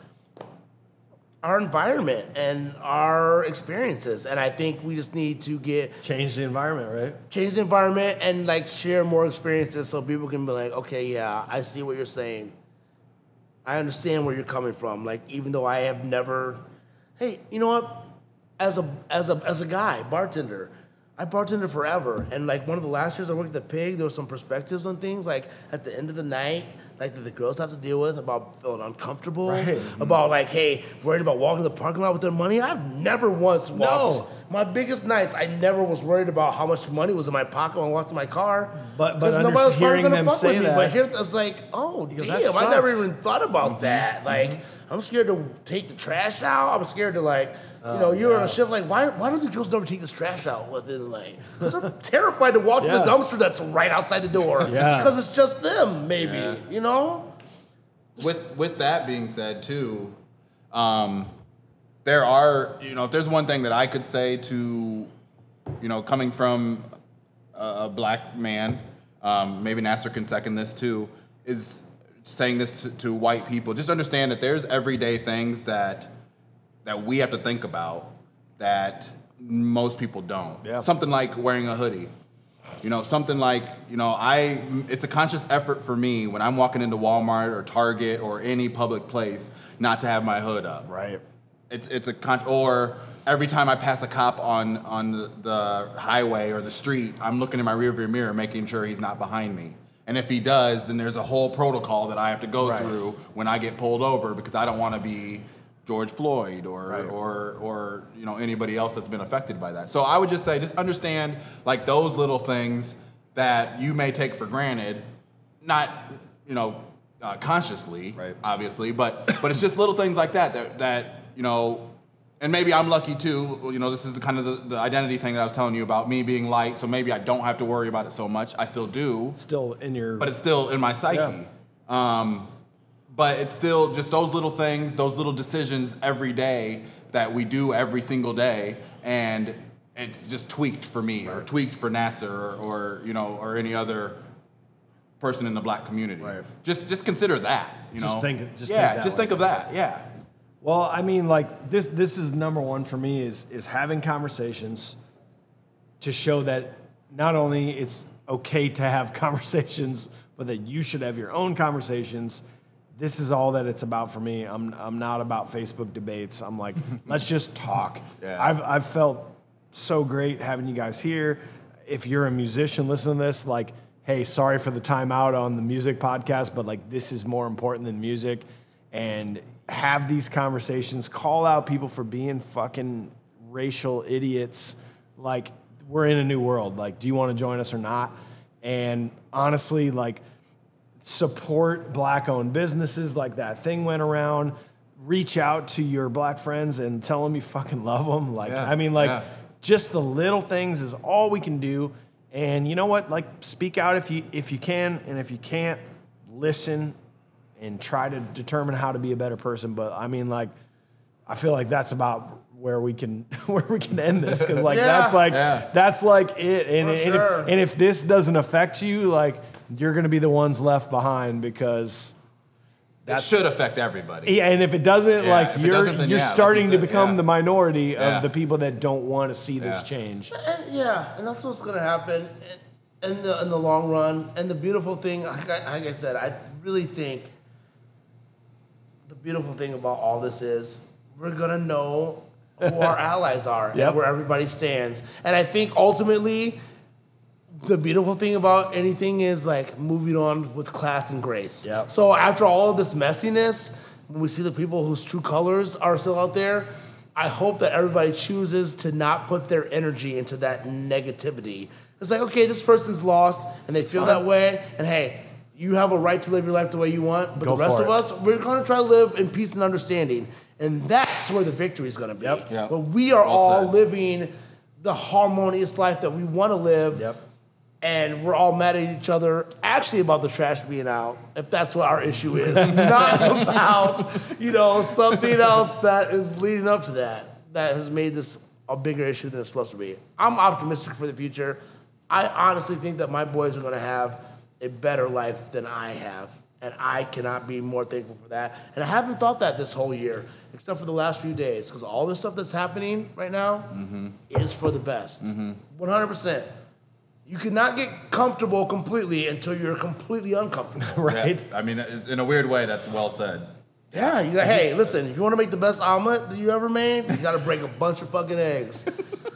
our environment and our experiences. And I think we just need to get... Change the environment, right? Change the environment and, like, share more experiences so people can be like, okay, yeah, I see what you're saying. I understand where you're coming from. Like, even though I have never... Hey, you know what? As a as a, as a guy, bartender, I bartended forever. And, like, one of the last years I worked at the Pig, there were some perspectives on things. Like, at the end of the night... like that the girls have to deal with, about feeling uncomfortable, right. about like, hey, worried about walking to the parking lot with their money. I've never once walked. No. My biggest nights, I never was worried about how much money was in my pocket when I walked to my car. But but under, nobody was hearing them fuck say with that, me. But here I was like, oh damn, I never even thought about mm-hmm. that. Like mm-hmm. I'm scared to take the trash out. I'm scared to like, oh, you know, you're yeah. on a shift. Like why why do the girls never take this trash out? Well, then like they're terrified to walk yeah. to the dumpster that's right outside the door because yeah. it's just them, maybe yeah. you know. With with that being said, too, um, there are, you know, if there's one thing that I could say to, you know, coming from a, a black man, um, maybe Nassar can second this, too, is saying this to, to white people. Just understand that there's everyday things that that we have to think about that most people don't. Yeah. Something like wearing a hoodie. You know, something like, you know, I, it's a conscious effort for me when I'm walking into Walmart or Target or any public place not to have my hood up. Right. It's, it's a con, or every time I pass a cop on, on the highway or the street, I'm looking in my rearview mirror, making sure he's not behind me. And if he does, then there's a whole protocol that I have to go right. through when I get pulled over because I don't want to be George Floyd or, right. or or you know anybody else that's been affected by that. So I would just say just understand like those little things that you may take for granted, not you know uh, consciously, right. obviously, but but it's just little things like that, that that you know, and maybe I'm lucky too. You know, this is kind of the, the identity thing that I was telling you about me being light, so maybe I don't have to worry about it so much. I still do. Still in your. But it's still in my psyche. Yeah. Um, But it's still just those little things, those little decisions every day that we do every single day, and it's just tweaked for me right. or tweaked for Nassar or, or you know or any other person in the black community. Right. Just just consider that. You just know, think, just yeah, think that just way. think of that. Yeah. Well, I mean, like this this is number one for me is is having conversations to show that not only it's okay to have conversations, but that you should have your own conversations. This is all that it's about for me. I'm I'm not about Facebook debates. I'm like, let's just talk. Yeah. I've I've felt so great having you guys here. If you're a musician, listen to this. Like, hey, sorry for the time out on the music podcast, but like this is more important than music. And have these conversations. Call out people for being fucking racial idiots. Like, we're in a new world. Like, do you want to join us or not? And honestly, like. Support black-owned businesses, like that thing went around. reach out to your black friends and tell them you fucking love them. Like, yeah, I mean, like, yeah. just the little things is all we can do. And you know what? Like, speak out if you if you can, and if you can't, listen and try to determine how to be a better person. But I mean, like, I feel like that's about where we can where we can end this, because like yeah. that's like yeah. that's like it. And it, sure. and, if, and if this doesn't affect you, like, you're gonna be the ones left behind, because that should affect everybody. Yeah, and if it doesn't, yeah, like you're doesn't, you're yeah, starting like you said, to become yeah. the minority yeah. of the people that don't want to see yeah. this change. And, yeah, and that's what's gonna happen in the in the long run. And the beautiful thing, like I, like I said, I really think the beautiful thing about all this is we're gonna know who our allies are yep. and where everybody stands. And I think ultimately, the beautiful thing about anything is like moving on with class and grace. Yep. So after all of this messiness, when we see the people whose true colors are still out there, I hope that everybody chooses to not put their energy into that negativity. It's like, okay, this person's lost and they feel that way. And hey, you have a right to live your life the way you want. But Go the rest of us, we're going to try to live in peace and understanding. And that's where the victory is going to be. Yep. Yep. But we are well all said. living the harmonious life that we want to live. Yep. And we're all mad at each other, actually about the trash being out, if that's what our issue is. Not about, you know, something else that is leading up to that, that has made this a bigger issue than it's supposed to be. I'm optimistic for the future. I honestly think that my boys are going to have a better life than I have. And I cannot be more thankful for that. And I haven't thought that this whole year, except for the last few days, because all this stuff that's happening right now mm-hmm. is for the best. Mm-hmm. one hundred percent. You cannot get comfortable completely until you're completely uncomfortable. Right. Yeah, I mean, in a weird way, that's well said. Yeah. You got, hey, listen, if you want to make the best omelet that you ever made, you got to break a bunch of fucking eggs.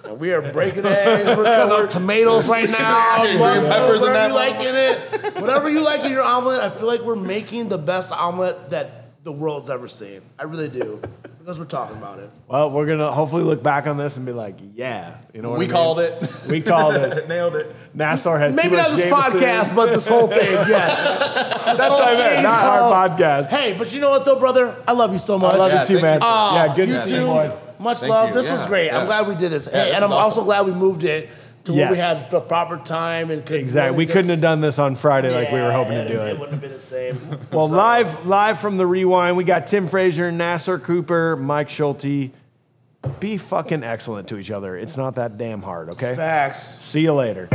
And we are breaking eggs. We're cutting up tomatoes right now. Whatever, peppers whatever in you like in it. Whatever you like in your omelet, I feel like we're making the best omelet that the world's ever seen. I really do. Because we're talking about it. Well, we're going to hopefully look back on this and be like, yeah. You know what we I mean? called it. We called it. Nailed it. Nassar had Maybe too much Maybe not this Jameson. podcast, but this whole thing, yes. That's what I meant. Not called. our podcast. Hey, but you know what, though, brother? I love you so much. I love yeah, you too, man. You. Uh, yeah, good to see you, boys. Much thank love. You. This yeah. was great. Yeah. I'm glad we did this. Yeah, hey, this and I'm awesome. also glad we moved it to yes. where we had the proper time and could exactly. Really we just, couldn't have done this on Friday yeah, like we were hoping to do it. It wouldn't have been the same. Well, so. live live from the Rewind, we got Tim Frazier, Nassar Cooper, Mike Schulte. Be fucking excellent to each other. It's not that damn hard, okay? Facts. See you later.